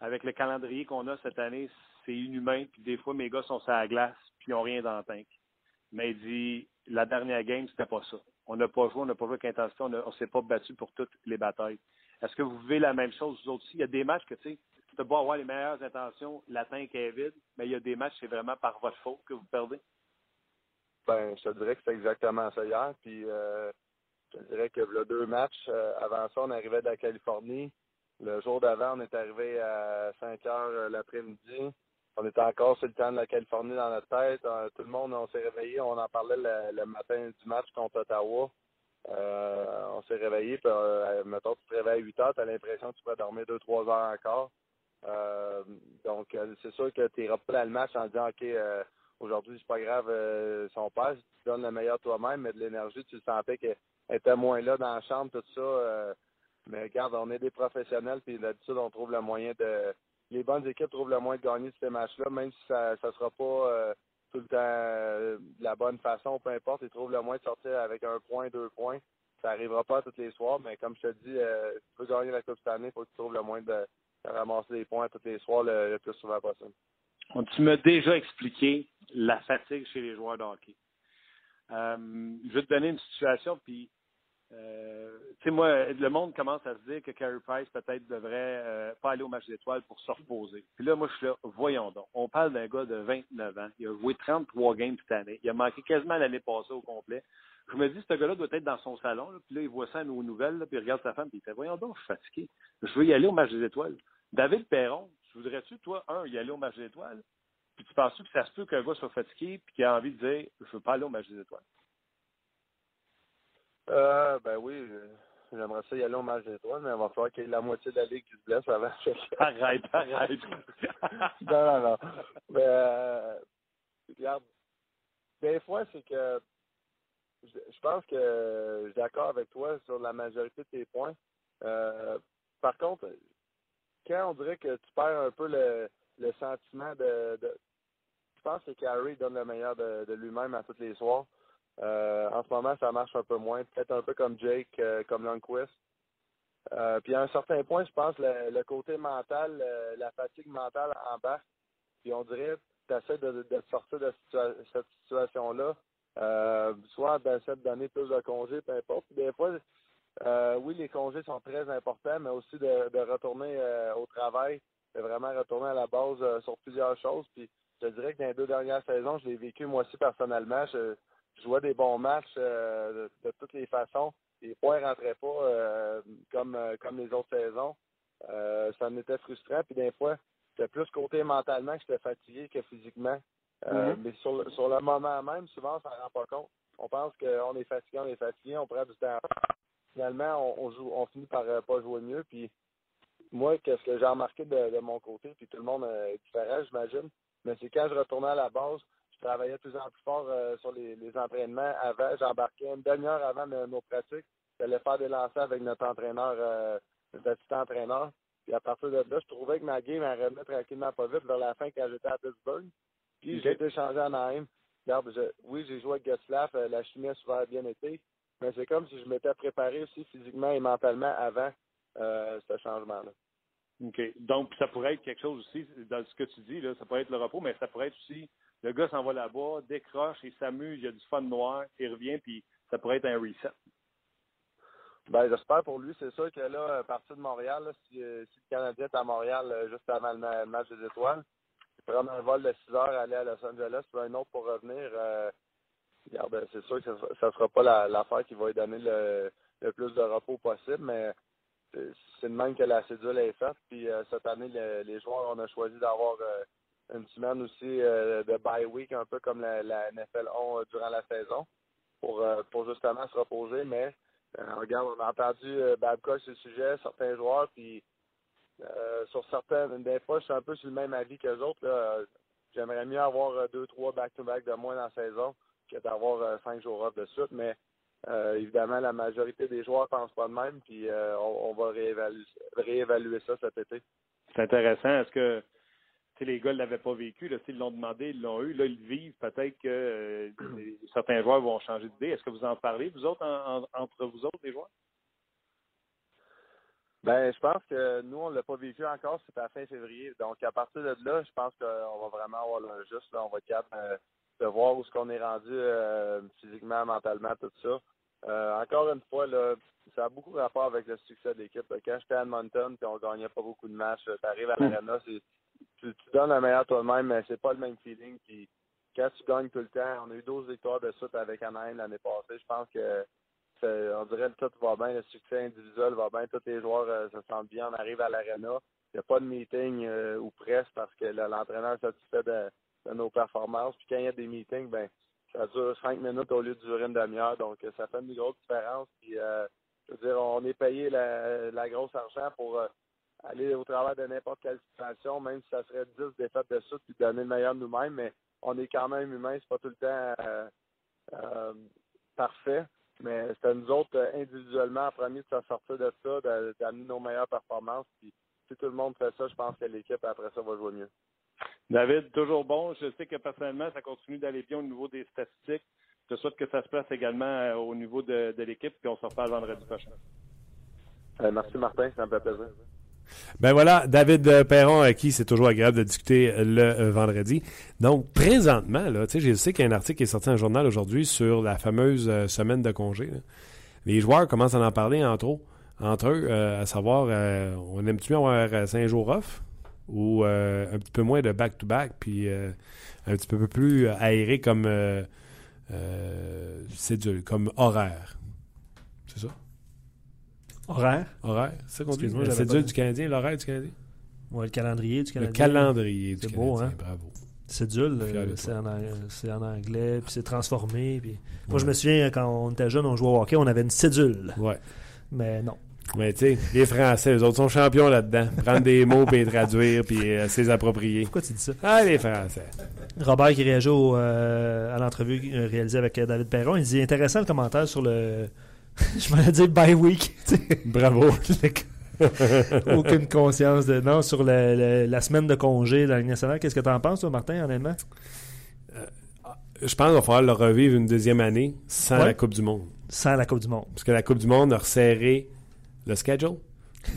avec le calendrier qu'on a cette année, c'est inhumain, puis des fois, mes gars sont sur la glace, puis ils n'ont rien dans la tank. Mais il dit, la dernière game, c'était pas ça. On n'a pas joué, on n'a pas joué avec intensité, on ne s'est pas battu pour toutes les batailles. Est-ce que vous vivez la même chose, vous autres aussi? Il y a des matchs que, tu sais, tu as beau avoir les meilleures intentions, la tank est vide, mais il y a des matchs, c'est vraiment par votre faute que vous perdez? Ben, je te dirais que c'est exactement ça hier, puis... Euh... Je dirais que là, deux matchs. Euh, avant ça, on arrivait de la Californie. Le jour d'avant, on est arrivé à cinq heures l'après-midi. On était encore sur le temps de la Californie dans notre tête. Euh, tout le monde, on s'est réveillé. On en parlait le, le matin du match contre Ottawa. Euh, on s'est réveillé. Puis, euh, mettons, tu te réveilles à huit heures, tu as l'impression que tu vas dormir deux trois heures encore. Euh, donc, euh, c'est sûr que tu iras pas dans le match en disant « OK, euh, aujourd'hui, c'est pas grave, euh, si on passe, tu donnes le meilleur toi-même, mais de l'énergie, tu le sentais que était moins là dans la chambre, tout ça. Euh, mais regarde, on est des professionnels, puis d'habitude, on trouve le moyen de... Les bonnes équipes trouvent le moyen de gagner ces matchs-là, même si ça ne sera pas euh, tout le temps euh, de la bonne façon, peu importe. Ils trouvent le moyen de sortir avec un point, deux points. Ça n'arrivera pas tous les soirs, mais comme je te dis, euh, tu peux gagner la Coupe cette année, il faut que tu trouves le moyen de, de ramasser des points tous les soirs le, le plus souvent possible. Tu m'as déjà expliqué la fatigue chez les joueurs de hockey. Euh, je vais te donner une situation, puis... Euh, tu sais, moi, le monde commence à se dire que Carey Price peut-être devrait euh, pas aller au match des étoiles pour se reposer. Puis là, moi, je suis là, voyons donc. On parle d'un gars de vingt-neuf ans. Il a joué trente-trois games cette année. Il a manqué quasiment l'année passée au complet. Je me dis, ce gars-là doit être dans son salon. Là, puis là, il voit ça aux nouvelles, là, puis il regarde sa femme, puis il dit, voyons donc, je suis fatigué. Je veux y aller au match des étoiles. David Perron, tu voudrais-tu, toi, un, y aller au match des étoiles? Puis tu penses-tu que ça se peut qu'un gars soit fatigué puis qu'il a envie de dire, je veux pas aller au match des étoiles? Euh, ben oui, j'aimerais ça y aller au match des étoiles, mais il va falloir qu'il y ait la moitié de la Ligue qui se blesse avant. Arrête, arrête. non, non, non. Mais, euh, regarde, des fois, c'est que je, je pense que je suis d'accord avec toi sur la majorité de tes points. Euh, par contre, quand on dirait que tu perds un peu le, le sentiment de, de... Je pense que Carey donne le meilleur de, de lui-même à tous les soirs. Euh, en ce moment, ça marche un peu moins. Peut-être un peu comme Jake, euh, comme Lundqvist. Euh, puis à un certain point, je pense, le, le côté mental, euh, la fatigue mentale embarque. Puis on dirait, tu essaies de, de sortir de situa- cette situation-là. Euh, soit d'essayer de donner plus de congés, peu importe. Puis des fois, euh, oui, les congés sont très importants, mais aussi de, de retourner euh, au travail, de vraiment retourner à la base euh, sur plusieurs choses. Puis je dirais que dans les deux dernières saisons, je l'ai vécu moi aussi personnellement. Je, Je jouais des bons matchs euh, de, de toutes les façons. Les points ne rentraient pas euh, comme, euh, comme les autres saisons. Euh, ça me était frustrant. Puis des fois, j'étais plus côté mentalement que j'étais fatigué que physiquement. Euh, mm-hmm. Mais sur le, sur le moment même, souvent, on ne s'en rend pas compte. On pense qu'on est fatigué, on est fatigué, on prend du temps. Finalement, on, on, joue, on finit par ne pas jouer mieux. Puis moi, qu'est-ce que j'ai remarqué de, de mon côté, puis tout le monde est différent, j'imagine, mais c'est quand je retournais à la base, je travaillais de plus en plus fort euh, sur les, les entraînements avant. J'embarquais une demi-heure avant de, de nos pratiques. j'allais faire des lancers avec notre entraîneur, euh, notre assistant entraîneur. Puis à partir de là, je trouvais que ma game elle revenait tranquillement pas vite vers la fin quand j'étais à Pittsburgh. Puis okay. j'ai été changé en Anaheim. Regarde, je, oui, j'ai joué avec Gustav, la chimie a souvent bien été, mais c'est comme si je m'étais préparé aussi physiquement et mentalement avant euh, ce changement-là. OK. Donc, ça pourrait être quelque chose aussi, dans ce que tu dis, là, ça pourrait être le repos, mais ça pourrait être aussi, le gars s'en va là-bas, décroche, il s'amuse, il y a du fun noir, il revient, puis ça pourrait être un reset. Ben, j'espère pour lui. C'est sûr que là, à partir de Montréal, là, si, si le Canadien est à Montréal juste avant le match des étoiles, prendre un vol de six heures, aller à Los Angeles, puis un autre pour revenir, euh, regarde, c'est sûr que ça ne sera, sera pas la, l'affaire qui va lui donner le, le plus de repos possible, mais c'est, c'est de même que la cédule est faite. Puis euh, cette année, le, les joueurs, on a choisi d'avoir euh, une semaine aussi euh, de bye week, un peu comme la, la N F L ont euh, durant la saison, pour, euh, pour justement se reposer. Mais euh, regarde, on a entendu euh, Babcock sur le sujet, certains joueurs, puis Euh, sur certaines, des fois, je suis un peu sur le même avis qu'eux autres. Là. J'aimerais mieux avoir deux, trois back-to-back de moins dans la saison que d'avoir euh, cinq jours off de suite. Mais euh, évidemment, la majorité des joueurs pensent pas de même. Puis euh, on, on va réévaluer, réévaluer ça cet été. C'est intéressant. Est-ce que les gars ne l'avaient pas vécu? Là, ils l'ont demandé, ils l'ont eu. Là, ils le vivent. Peut-être que euh, certains joueurs vont changer d'idée. Est-ce que vous en parlez, vous autres, en, en, entre vous autres, les joueurs? Ben, je pense que nous, on ne l'a pas vécu encore, c'est à fin février. Donc, à partir de là, je pense qu'on va vraiment avoir le juste. Là, on va être capable de voir où est-ce qu'on est rendu euh, physiquement, mentalement, tout ça. Euh, encore une fois, là, ça a beaucoup rapport avec le succès de l'équipe. Quand j'étais à Edmonton, puis on ne gagnait pas beaucoup de matchs, tu arrives à l'Arena, c'est, tu, tu donnes le meilleur toi-même, mais c'est pas le même feeling. Puis, quand tu gagnes tout le temps, on a eu douze victoires de suite avec Anaheim l'année passée. Je pense que on dirait que tout va bien, le succès individuel va bien, tous les joueurs euh, se sentent bien, on arrive à l'Arena, il n'y a pas de meeting euh, ou presque parce que là, l'entraîneur est satisfait de, de nos performances. Puis quand il y a des meetings, ben ça dure cinq minutes au lieu de durer une demi-heure, donc ça fait une grosse différence. Puis, euh, je veux dire, on est payé la, la grosse argent pour euh, aller au travers de n'importe quelle situation, même si ça serait dix défaites de suite, puis donner le meilleur de nous-mêmes, mais on est quand même humain, c'est pas tout le temps euh, euh, parfait. Mais c'était nous autres, individuellement, en premier, de s'en sortir de ça, de, d'amener nos meilleures performances. Puis si tout le monde fait ça, je pense que l'équipe, après ça, va jouer mieux. David, toujours bon. Je sais que personnellement, ça continue d'aller bien au niveau des statistiques. Je souhaite que ça se place également au niveau de, de l'équipe. Puis on se reparle vendredi prochain. Euh, merci, Martin. Ça me fait plaisir. Ben voilà, David Perron, à qui c'est toujours agréable de discuter le vendredi. Donc, présentement, là, tu sais, je sais qu'il y a un article qui est sorti dans le journal aujourd'hui sur la fameuse euh, semaine de congé. Là. Les joueurs commencent à en parler entre eux, entre eux euh, à savoir, euh, on aime-tu avoir cinq jours off ou euh, un petit peu moins de back-to-back, puis euh, un petit peu plus aéré comme euh, euh, cédule, comme horaire. C'est ça? Horaire. Horaire. C'est ça qu'on dit. C'est dur du Canadien, l'horaire du Canadien. Oui, le calendrier du Canadien. Le calendrier du Canadien. C'est beau, hein? Bravo. C'est dur, c'est en, c'est en anglais, puis c'est transformé. Puis... Ouais. Moi, je me souviens, quand on était jeune, on jouait au hockey, on avait une cédule. Oui. Mais non. Mais tu sais, les Français, eux autres sont champions là-dedans. Prendre des mots, puis les traduire, puis euh, s'les approprier. Pourquoi tu dis ça? Ah, les Français. Robert qui réagit au, euh, à l'entrevue réalisée avec David Perron, il dit « Intéressant le commentaire sur le... » Je m'allais dire bye week. Bravo. Aucune conscience de. Non, sur le, le, la semaine de congé dans la Ligue nationale. Qu'est-ce que tu en penses, toi, Martin, honnêtement? Euh, je pense qu'il va falloir le revivre une deuxième année sans ouais. la Coupe du monde. Sans la Coupe du monde. Parce que la Coupe du monde a resserré le schedule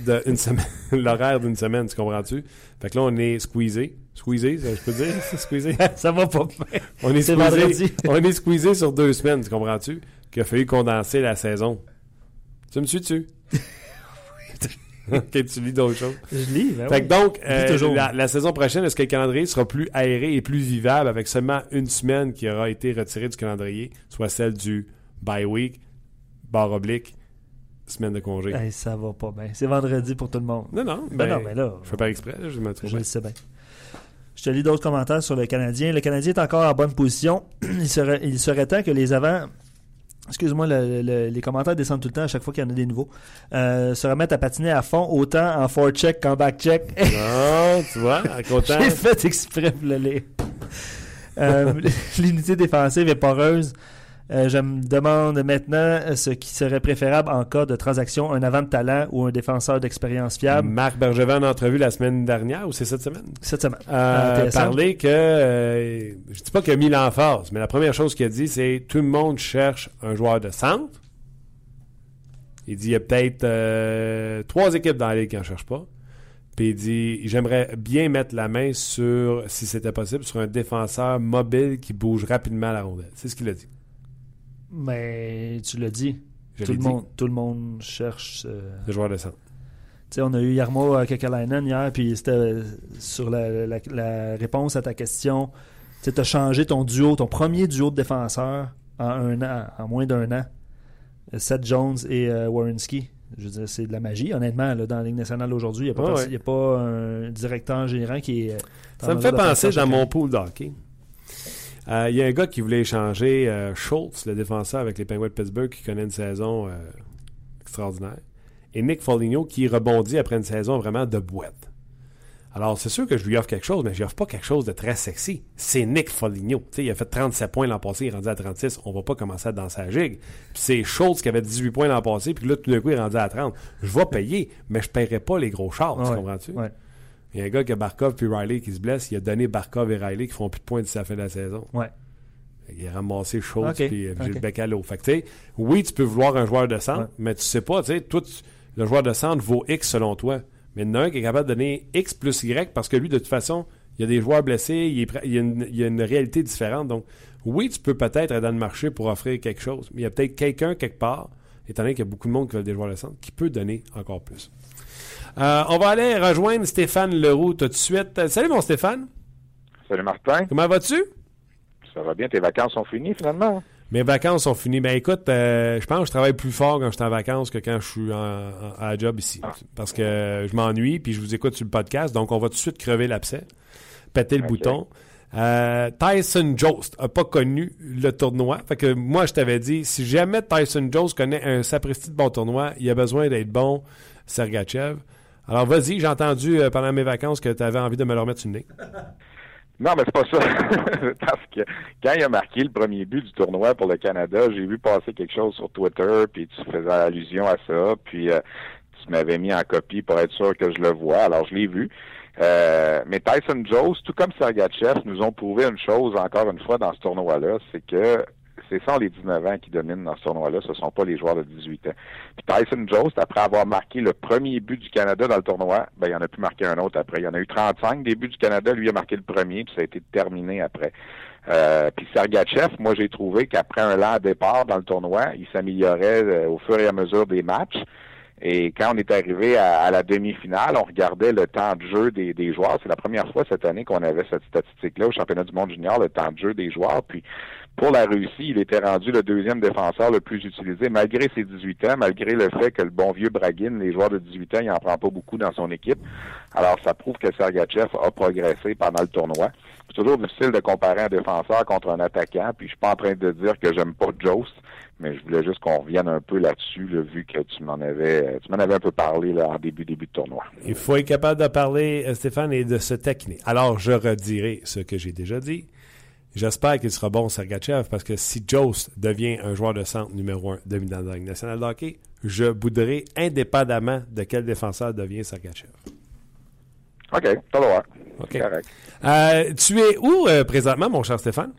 de une semaine, l'horaire d'une semaine, tu comprends-tu? Fait que là, on est squeezé. Squeezé, ça, je peux dire? Squeezé. Ça va pas bien. On est squeezé. On est squeezé sur deux semaines, tu comprends-tu? Qu'il a fallu condenser la saison. Tu me suis-tu? Ok, tu lis d'autres choses. Je lis, ben fait oui. Que donc, euh, la, la saison prochaine, est-ce que le calendrier sera plus aéré et plus vivable avec seulement une semaine qui aura été retirée du calendrier, soit celle du bye week, barre oblique, semaine de congé? Hey, ça va pas bien. C'est vendredi pour tout le monde. Non, non. Ben, ben non, mais là... Je fais pas exprès, je me trompe. Je le sais bien. Je te lis d'autres commentaires sur le Canadien. Le Canadien est encore en bonne position. il, serait, il serait temps que les avants... Excuse-moi, le, le, les commentaires descendent tout le temps à chaque fois qu'il y en a des nouveaux. Euh, se remettre à patiner à fond, autant en forecheck qu'en backcheck. Non, tu vois, à content. J'ai fait exprès pour le lire. Euh, l'unité défensive est poreuse. Euh, je me demande maintenant ce qui serait préférable en cas de transaction, un avant de talent ou un défenseur d'expérience fiable. Marc Bergevin en entrevue la semaine dernière, ou c'est cette semaine? Cette semaine. Euh, parler que, euh, je dis pas qu'il a mis l'emphase, mais la première chose qu'il a dit, c'est « Tout le monde cherche un joueur de centre. » Il dit « Il y a peut-être euh, trois équipes dans la Ligue qui n'en cherchent pas. » Puis il dit « J'aimerais bien mettre la main sur, si c'était possible, sur un défenseur mobile qui bouge rapidement à la rondelle. » C'est ce qu'il a dit. Mais tu l'as dit. Je tout, l'ai le dit. Monde, tout le monde cherche... Euh... le joueur de centre. Tu sais, on a eu Jarmo à Kekalainen hier, puis c'était sur la, la, la réponse à ta question. Tu sais, tu as changé ton duo, ton premier duo de défenseurs en un an, en moins d'un an. Seth Jones et euh, Werenski. Je veux dire, c'est de la magie, honnêtement, là, dans la Ligue nationale aujourd'hui. Il n'y a, ah ouais. a pas un directeur général qui est... Ça me fait penser dans mon pool d'hockey. Il euh, y a un gars qui voulait échanger euh, Schultz, le défenseur avec les Penguins de Pittsburgh, qui connaît une saison euh, extraordinaire, et Nick Foligno qui rebondit après une saison vraiment de boîte. Alors, c'est sûr que je lui offre quelque chose, mais je lui offre pas quelque chose de très sexy. C'est Nick Foligno. T'sais, il a fait trente-sept points l'an passé, il est rendu à trente-six. On va pas commencer à danser à la gigue. Puis c'est Schultz qui avait dix-huit points l'an passé, puis là, tout d'un coup, il est rendu à trente. Je vais payer, mais je ne paierai pas les gros chars, ouais, tu comprends-tu? Ouais. Il y a un gars qui a Markov puis Riley qui se blesse. Il a donné Markov et Riley qui font plus de points d'ici la fin de la saison. Ouais. Il a ramassé Schultz okay. puis euh, okay. Beccalo. Fait que tu sais, oui, tu peux vouloir un joueur de centre, ouais. mais tu sais pas, tu sais, tout le joueur de centre vaut X selon toi. Mais il y en a un qui est capable de donner X plus Y parce que lui, de toute façon, il y a des joueurs blessés, il, est, il, y, a une, il y a une réalité différente. Donc, oui, tu peux peut-être être dans le marché pour offrir quelque chose, mais il y a peut-être quelqu'un quelque part, étant donné qu'il y a beaucoup de monde qui veulent des joueurs de centre, qui peut donner encore plus. Euh, on va aller rejoindre Stéphane Leroux tout de suite. Euh, salut mon Stéphane. Salut Martin. Comment vas-tu? Ça va bien, tes vacances sont finies finalement. Mes vacances sont finies. Ben écoute, euh, je pense que je travaille plus fort quand je suis en vacances que quand je suis en, en, à la job ici. Ah. Parce que je m'ennuie puis je vous écoute sur le podcast, donc on va tout de suite crever l'abcès, péter le okay. bouton. Euh, Tyson Jost n'a pas connu le tournoi. Fait que moi, je t'avais dit, si jamais Tyson Jost connaît un sapristi de bon tournoi, il a besoin d'être bon, Sergachev. Alors, vas-y, j'ai entendu euh, pendant mes vacances que tu avais envie de me le remettre sur le nez. Non, mais c'est pas ça. Parce que quand il a marqué le premier but du tournoi pour le Canada, j'ai vu passer quelque chose sur Twitter, puis tu faisais allusion à ça, puis euh, tu m'avais mis en copie pour être sûr que je le vois. Alors, je l'ai vu. Euh, mais Tyson Jost, tout comme Sergachev, nous ont prouvé une chose encore une fois dans ce tournoi-là, c'est que c'est sans les dix-neuf ans qui dominent dans ce tournoi-là, ce ne sont pas les joueurs de dix-huit ans. Puis Tyson Jost, après avoir marqué le premier but du Canada dans le tournoi, ben il en a plus marqué un autre après. Il y en a eu trente-cinq des buts du Canada, lui a marqué le premier, puis ça a été terminé après. Euh, puis Sergachev, moi j'ai trouvé qu'après un lent départ dans le tournoi, il s'améliorait au fur et à mesure des matchs. Et quand on est arrivé à, à la demi-finale, on regardait le temps de jeu des, des joueurs. C'est la première fois cette année qu'on avait cette statistique-là au championnat du monde junior, le temps de jeu des joueurs. Puis pour la Russie, il était rendu le deuxième défenseur le plus utilisé, malgré ses dix-huit ans, malgré le fait que le bon vieux Braguin, les joueurs de dix-huit ans, il n'en prend pas beaucoup dans son équipe. Alors ça prouve que Sergachev a progressé pendant le tournoi. C'est toujours difficile de comparer un défenseur contre un attaquant, puis je suis pas en train de dire que j'aime pas Jost, mais je voulais juste qu'on revienne un peu là-dessus, là, vu que tu m'en avais tu m'en avais un peu parlé là, en début, début de tournoi. Il faut être capable de parler, Stéphane, et de se taquiner. Alors, je redirai ce que j'ai déjà dit. J'espère qu'il sera bon, Sergachev, parce que si Jost devient un joueur de centre numéro un dominant dans la Ligue nationale de hockey, je bouderai indépendamment de quel défenseur devient Sergachev. OK, t'as le droit. Okay. Correct. Euh, tu es où euh, présentement, mon cher Stéphane?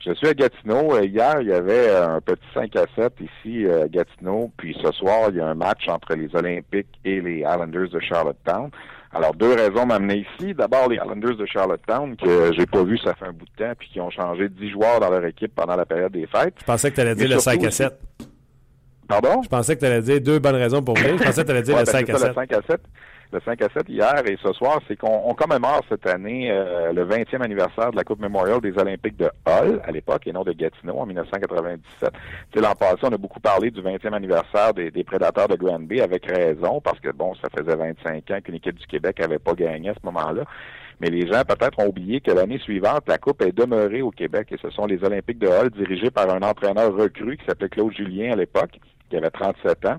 Je suis à Gatineau. Hier, il y avait un petit cinq à sept ici à Gatineau. Puis ce soir, il y a un match entre les Olympiques et les Islanders de Charlottetown. Alors, deux raisons m'amener ici. D'abord, les Islanders de Charlottetown, que j'ai pas vu ça fait un bout de temps, puis qui ont changé dix joueurs dans leur équipe pendant la période des fêtes. Je pensais que tu allais dire le cinq à sept. Pardon? Je pensais que tu allais dire deux bonnes raisons pour venir. Je pensais que tu allais dire ouais, le, ben cinq ça, le cinq à sept. Le cinq à sept hier et ce soir, c'est qu'on on commémore cette année euh, le vingtième anniversaire de la Coupe Memorial des Olympiques de Hull, à l'époque, et non de Gatineau, en dix-neuf cent quatre-vingt-dix-sept. T'sais, l'an passé, on a beaucoup parlé du vingtième anniversaire des, des Prédateurs de Granby, avec raison, parce que, bon, ça faisait vingt-cinq ans qu'une équipe du Québec n'avait pas gagné à ce moment-là. Mais les gens, peut-être, ont oublié que l'année suivante, la Coupe est demeurée au Québec, et ce sont les Olympiques de Hull, dirigés par un entraîneur recru qui s'appelait Claude Julien à l'époque, qui avait trente-sept ans.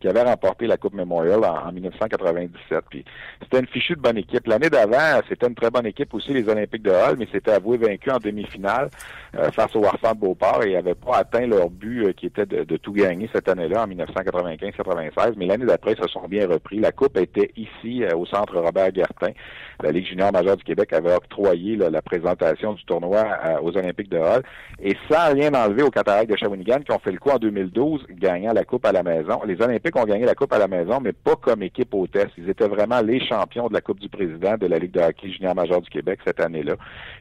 qui avait remporté la Coupe Memorial en, en dix-neuf cent quatre-vingt-dix-sept. Puis c'était une fichue de bonne équipe. L'année d'avant, c'était une très bonne équipe aussi, les Olympiques de Hull, mais c'était avoué vaincu en demi-finale euh, face au Warfare de Beauport et n'avaient pas atteint leur but euh, qui était de, de tout gagner cette année-là en dix-neuf cent quatre-vingt-quinze quatre-vingt-seize. Mais l'année d'après, ils se sont bien repris. La Coupe était ici euh, au centre Robert-Gartin. La Ligue junior majeure du Québec avait octroyé là, la présentation du tournoi euh, aux Olympiques de Hull. Et sans rien enlever aux Cataractes de Shawinigan qui ont fait le coup en deux mille douze, gagnant la Coupe à la maison. Les Olympiques ont gagné la Coupe à la maison, mais pas comme équipe hôtesse. Ils étaient vraiment les champions de la Coupe du Président de la Ligue de hockey junior majeure du Québec cette année-là.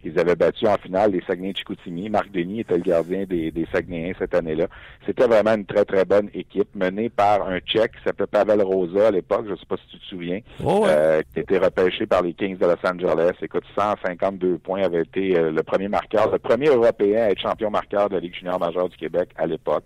Ils avaient battu en finale les Saguenay-Chicoutimi. Marc Denis était le gardien des, des Saguenayens cette année-là. C'était vraiment une très, très bonne équipe menée par un Tchèque qui s'appelait Pavel Rosa à l'époque, je ne sais pas si tu te souviens, oh ouais. euh, qui était repêché par les Kings de Los Angeles. Écoute, cent cinquante-deux points avait été euh, le premier marqueur, le premier Européen à être champion marqueur de la Ligue junior majeure du Québec à l'époque.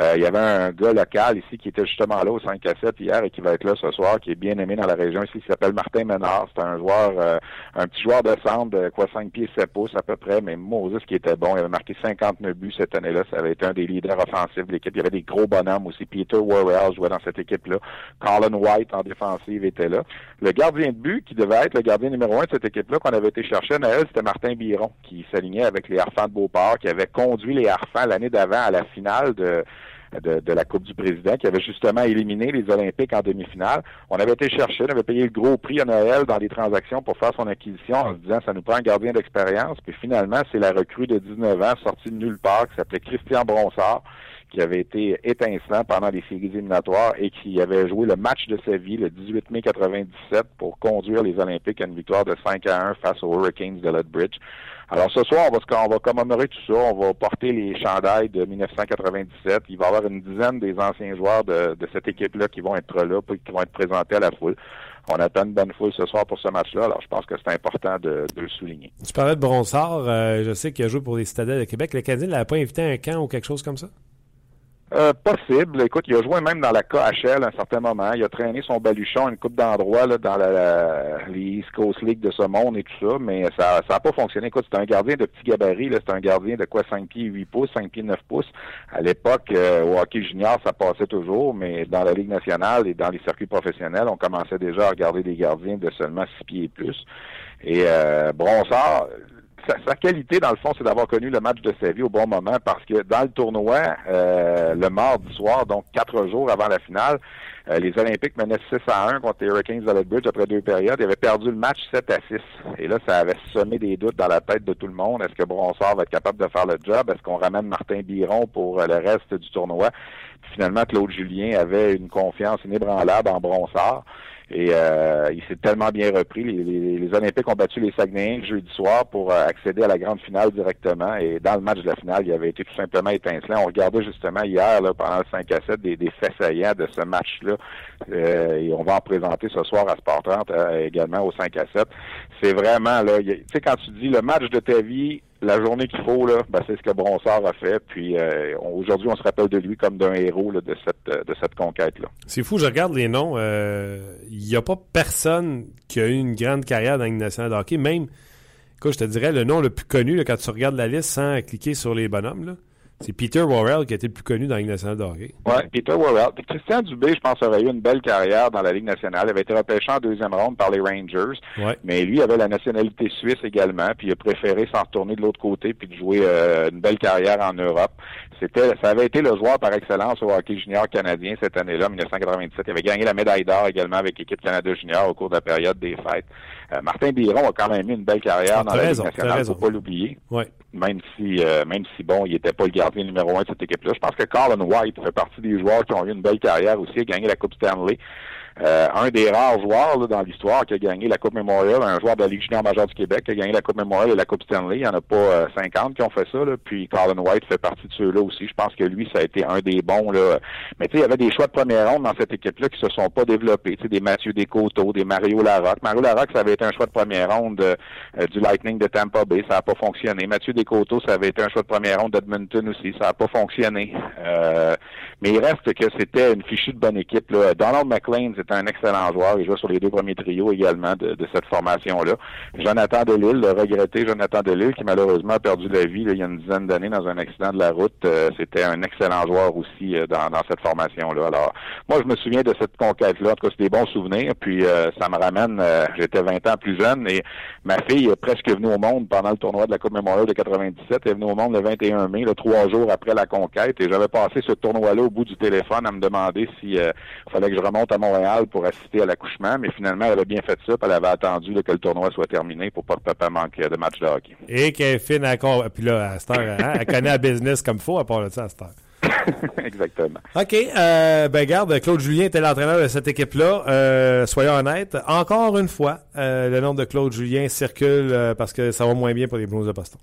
Euh, il y avait un gars local ici qui était justement là au cinq à sept hier et qui va être là ce soir, qui est bien aimé dans la région ici, qui s'appelle Martin Ménard. C'est un joueur, euh, un petit joueur de centre de quoi cinq pieds sept pouces à peu près, mais Moses qui était bon. Il avait marqué cinquante-neuf buts cette année-là. Ça avait été un des leaders offensifs de l'équipe. Il y avait des gros bonhommes aussi. Peter Worrell jouait dans cette équipe-là. Colin White en défensive était là. Le gardien de but qui devait être le gardien numéro un de cette équipe-là qu'on avait été chercher à Noël, c'était Martin Byron qui s'alignait avec les Harfans de Beauport, qui avait conduit les Harfans l'année d'avant à la finale de De, de la Coupe du Président, qui avait justement éliminé les Olympiques en demi-finale. On avait été chercher, on avait payé le gros prix à Noël dans des transactions pour faire son acquisition en se disant ça nous prend un gardien d'expérience. Puis finalement, c'est la recrue de dix-neuf ans sortie de nulle part qui s'appelait Christian Bronsard, qui avait été étincelant pendant les séries éliminatoires et qui avait joué le match de sa vie le dix-huit mai quatre-vingt-dix-sept pour conduire les Olympiques à une victoire de cinq à un face aux Hurricanes de Lethbridge. Alors ce soir, on va, on va commémorer tout ça, on va porter les chandails de dix-neuf cent quatre-vingt-dix-sept. Il va y avoir une dizaine des anciens joueurs de, de cette équipe-là qui vont être là, qui vont être présentés à la foule. On attend une bonne foule ce soir pour ce match-là, alors je pense que c'est important de, de le souligner. Tu parlais de Bronsard, euh, je sais qu'il a joué pour les Citadelles de Québec. Le Canadien ne l'avait pas invité à un camp ou quelque chose comme ça? Euh, possible. Écoute, il a joué même dans la K H L à un certain moment. Il a traîné son baluchon à une coupe d'endroits là, dans la, la, les East Coast League de ce monde et tout ça, mais ça ça a pas fonctionné. Écoute, c'est un gardien de petit gabarit. Là, c'est un gardien de quoi cinq pieds huit pouces, cinq pieds neuf pouces. À l'époque, euh, au hockey junior, ça passait toujours, mais dans la Ligue nationale et dans les circuits professionnels, on commençait déjà à regarder des gardiens de seulement six pieds et plus. Et euh, Bronsard... Sa, sa qualité, dans le fond, c'est d'avoir connu le match de sa vie au bon moment parce que dans le tournoi, euh, le mardi soir, donc quatre jours avant la finale, euh, les Olympiques menaient six à un contre les Hurricanes de Lethbridge après deux périodes. Ils avaient perdu le match sept à six. Et là, ça avait semé des doutes dans la tête de tout le monde. Est-ce que Bronsard va être capable de faire le job? Est-ce qu'on ramène Martin Byron pour euh, le reste du tournoi? Puis finalement, Claude Julien avait une confiance inébranlable en Bronsard. Et euh, il s'est tellement bien repris. Les, les, les Olympiques ont battu les Saguenayens jeudi soir pour euh, accéder à la grande finale directement. Et dans le match de la finale, il avait été tout simplement étincelant. On regardait justement hier, là, pendant le cinq à sept, des, des faits saillants de ce match-là. Euh, et on va en présenter ce soir à Sport trente euh, également au cinq à sept. C'est vraiment, là, tu sais, quand tu dis le match de ta vie, la journée qu'il faut, là, ben, c'est ce que Bronsard a fait. Puis euh, aujourd'hui, on se rappelle de lui comme d'un héros là, de cette de cette conquête-là. C'est fou, je regarde les noms. Il euh, n'y a pas personne qui a eu une grande carrière dans la Ligue nationale de hockey. Même, écoute, je te dirais, le nom le plus connu, là, quand tu regardes la liste sans cliquer sur les bonhommes, là, c'est Peter Worrell qui a été le plus connu dans la Ligue nationale de hockey. Oui, Peter Worrell. Christian Dubé, je pense, aurait eu une belle carrière dans la Ligue nationale. Il avait été repêché en deuxième ronde par les Rangers. Ouais. Mais lui avait la nationalité suisse également. Puis il a préféré s'en retourner de l'autre côté puis de jouer euh, une belle carrière en Europe. C'était, ça avait été le joueur par excellence au hockey junior canadien cette année-là, dix-neuf cent quatre-vingt-dix-sept. Il avait gagné la médaille d'or également avec l'équipe Canada junior au cours de la période des fêtes. Euh, Martin Biron a quand même eu une belle carrière ah, dans la raison, Ligue nationale. Faut pas l'oublier. Ouais. Même si, euh, même si bon, il était pas le gardien numéro un de cette équipe-là. Je pense que Colin White fait partie des joueurs qui ont eu une belle carrière aussi, a gagné la Coupe Stanley. Euh, un des rares joueurs là, dans l'histoire qui a gagné la Coupe Memorial, un joueur de la Ligue junior majeure du Québec qui a gagné la Coupe Memorial et la Coupe Stanley. Il n'y en a pas euh, cinquante qui ont fait ça. Là. Puis Colin White fait partie de ceux-là aussi. Je pense que lui, ça a été un des bons. Là. Mais tu sais, il y avait des choix de première ronde dans cette équipe-là qui se sont pas développés. Tu sais, des Mathieu Descoteaux, des Mario Larocque. Mario Larocque, ça avait été un choix de première ronde euh, du Lightning de Tampa Bay. Ça n'a pas fonctionné. Mathieu Descoteaux, ça avait été un choix de première ronde d'Edmonton aussi. Ça n'a pas fonctionné. Euh, Mais il reste que c'était une fichue de bonne équipe, là. Donald McLean, c'est un excellent joueur. Il joue sur les deux premiers trios également de, de cette formation-là. Jonathan Delisle, le regretté Jonathan Delisle, qui malheureusement a perdu la vie là, il y a une dizaine d'années dans un accident de la route. Euh, c'était un excellent joueur aussi euh, dans, dans cette formation-là. Alors, moi, je me souviens de cette conquête-là. En tout cas, c'est des bons souvenirs. Puis, euh, ça me ramène, euh, j'étais vingt ans plus jeune et ma fille est presque venue au monde pendant le tournoi de la Coupe Memorial de quatre-vingt-dix-sept. Elle est venue au monde le vingt et un mai, le trois jours après la conquête. Et j'avais passé ce tournoi-là au bout du téléphone à me demander si euh, fallait que je remonte à Montréal pour assister à l'accouchement, mais finalement, elle avait bien fait ça, puis elle avait attendu là, que le tournoi soit terminé pour pas que papa manque de match de hockey. Et qu'elle est fine à... Puis là, à cette heure, hein, elle connaît la business comme il faut, à part de ça, à cette heure. Exactement. OK. Euh, ben garde, Claude Julien était l'entraîneur de cette équipe-là. Euh, soyons honnêtes. Encore une fois, euh, le nom de Claude Julien circule euh, parce que ça va moins bien pour les Blues de Boston.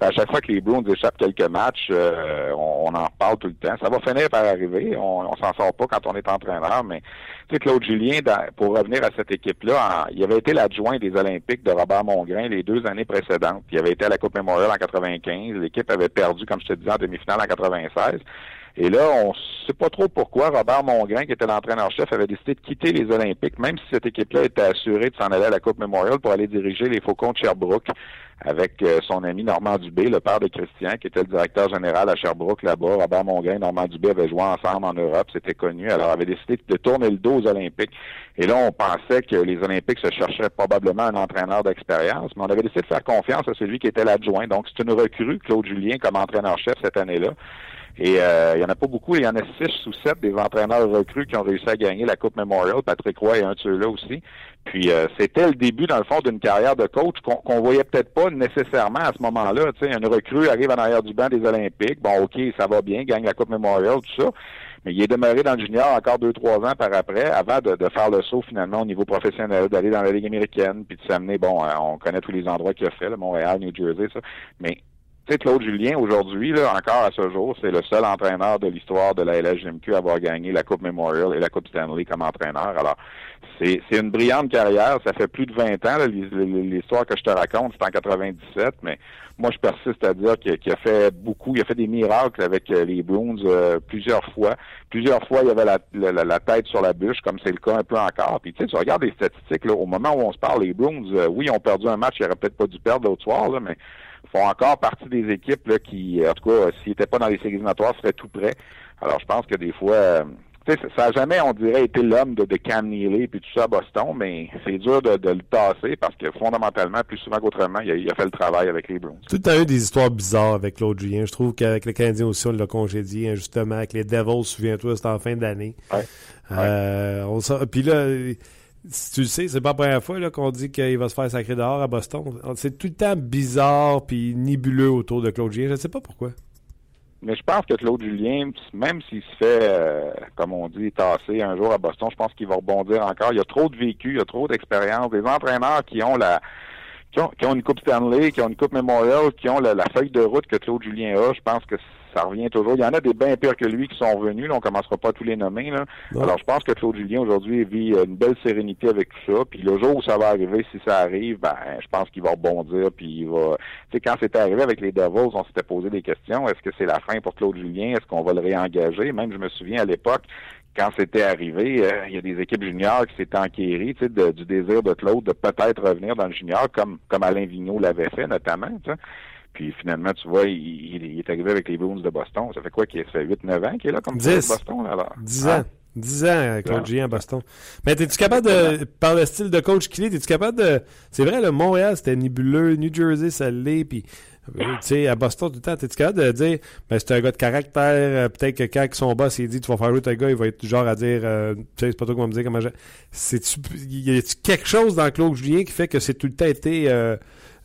Ben, à chaque fois que les Bruins échappent quelques matchs, euh, on, on en parle tout le temps. Ça va finir par arriver. On, on s'en sort pas quand on est entraîneur, mais tu sais, Claude Julien, dans, pour revenir à cette équipe-là, en, il avait été l'adjoint des Olympiques de Robert Mongrain les deux années précédentes. Il avait été à la Coupe Memorial en quatre-vingt-quinze. L'équipe avait perdu, comme je te disais, en demi-finale en quatre-vingt-seize. Et là, on ne sait pas trop pourquoi Robert Mongrain, qui était l'entraîneur-chef, avait décidé de quitter les Olympiques, même si cette équipe-là était assurée de s'en aller à la Coupe Memorial pour aller diriger les Faucons de Sherbrooke avec euh, son ami Normand Dubé, le père de Christian, qui était le directeur général à Sherbrooke là-bas. Robert Mongrain et Normand Dubé avaient joué ensemble en Europe, c'était connu, alors avait décidé de tourner le dos aux Olympiques. Et là, on pensait que les Olympiques se cherchaient probablement un entraîneur d'expérience, mais on avait décidé de faire confiance à celui qui était l'adjoint. Donc, c'est une recrue, Claude Julien, comme entraîneur-chef cette année-là. Et euh, il n'y en a pas beaucoup, il y en a six ou sept des entraîneurs recrues qui ont réussi à gagner la Coupe Memorial. Patrick Roy est un de ceux-là aussi. Puis euh, c'était le début, dans le fond, d'une carrière de coach qu'on, qu'on voyait peut-être pas nécessairement à ce moment-là. Tu sais, une recrue arrive en arrière du banc des Olympiques. Bon, OK, ça va bien, gagne la Coupe Memorial, tout ça. Mais il est demeuré dans le junior encore deux, trois ans par après, avant de, de faire le saut finalement au niveau professionnel, d'aller dans la Ligue américaine, puis de s'amener, bon, on connaît tous les endroits qu'il a fait, là, Montréal, New Jersey, ça. Mais tu sais, Claude Julien, aujourd'hui, là, encore à ce jour, c'est le seul entraîneur de l'histoire de la L H J M Q à avoir gagné la Coupe Memorial et la Coupe Stanley comme entraîneur. Alors, c'est, c'est une brillante carrière. Ça fait plus de vingt ans, là, l'histoire que je te raconte, c'est en quatre-vingt-dix-sept, mais moi, je persiste à dire qu'il, qu'il a fait beaucoup, il a fait des miracles avec les Bruins euh, plusieurs fois. Plusieurs fois, il avait la, la, la tête sur la bûche, comme c'est le cas un peu encore. Puis, tu sais, tu regardes les statistiques, là, au moment où on se parle, les Bruins, euh, oui, ils ont perdu un match, ils n'auraient peut-être pas dû perdre l'autre soir, là, mais font encore partie des équipes là, qui, en tout cas, s'ils n'étaient pas dans les séries éliminatoires, seraient tout prêts. Alors, je pense que des fois, euh, tu sais, ça n'a jamais, on dirait, été l'homme de, de Cam Neely puis tout ça à Boston, mais c'est dur de, de le tasser parce que fondamentalement, plus souvent qu'autrement, il a, il a fait le travail avec les Bruins. Tout a eu des histoires bizarres avec Claude Julien. Je trouve qu'avec les Canadiens aussi, on l'a congédié injustement. Avec les Devils, souviens-toi, c'était en fin d'année. Ouais. Euh, ouais. On puis là... Si tu le sais, c'est pas la première fois là, qu'on dit qu'il va se faire sacrer dehors à Boston. C'est tout le temps bizarre puis nébuleux autour de Claude Julien. Je ne sais pas pourquoi. Mais je pense que Claude Julien, même s'il se fait, euh, comme on dit, tasser un jour à Boston, je pense qu'il va rebondir encore. Il y a trop de vécu, il y a trop d'expérience. Des entraîneurs qui ont la... Qui ont, qui ont une Coupe Stanley, qui ont une Coupe Memorial, qui ont la, la feuille de route que Claude Julien a, je pense que ça revient toujours. Il y en a des bien pires que lui qui sont venus, là, on commencera pas à tous les nommer. Là. Alors, je pense que Claude Julien, aujourd'hui, vit une belle sérénité avec tout ça, puis le jour où ça va arriver, si ça arrive, ben, je pense qu'il va rebondir, puis il va... Tu sais, quand c'était arrivé avec les Devils, on s'était posé des questions. Est-ce que c'est la fin pour Claude Julien? Est-ce qu'on va le réengager? Même, je me souviens, à l'époque, quand c'était arrivé, euh, il y a des équipes juniors qui s'étaient enquéries tu sais, de, du désir de Claude de peut-être revenir dans le junior, comme comme Alain Vigneault l'avait fait notamment. Tu sais. Puis finalement, tu vois, il, il, il est arrivé avec les Bruins de Boston. Ça fait quoi qu'il fait huit neuf ans qu'il est là comme ça à Boston? Alors? dix ans. Hein? dix ans, Claude Julien à Boston. Mais t'es-tu capable de, par le style de coach qu'il est, t'es-tu capable de... C'est vrai, le Montréal, c'était nébuleux, New Jersey, ça l'est, puis... Tu sais, à Boston, tout le temps, t'es-tu capable de dire, ben, c'est un gars de caractère, peut-être que quand son boss, il dit, tu vas faire jouer ton gars, il va être du genre à dire, euh, tu sais, c'est pas toi qui vas me dire comment je... C'est-tu, y a-tu quelque chose dans Claude Julien qui fait que c'est tout le temps été, euh,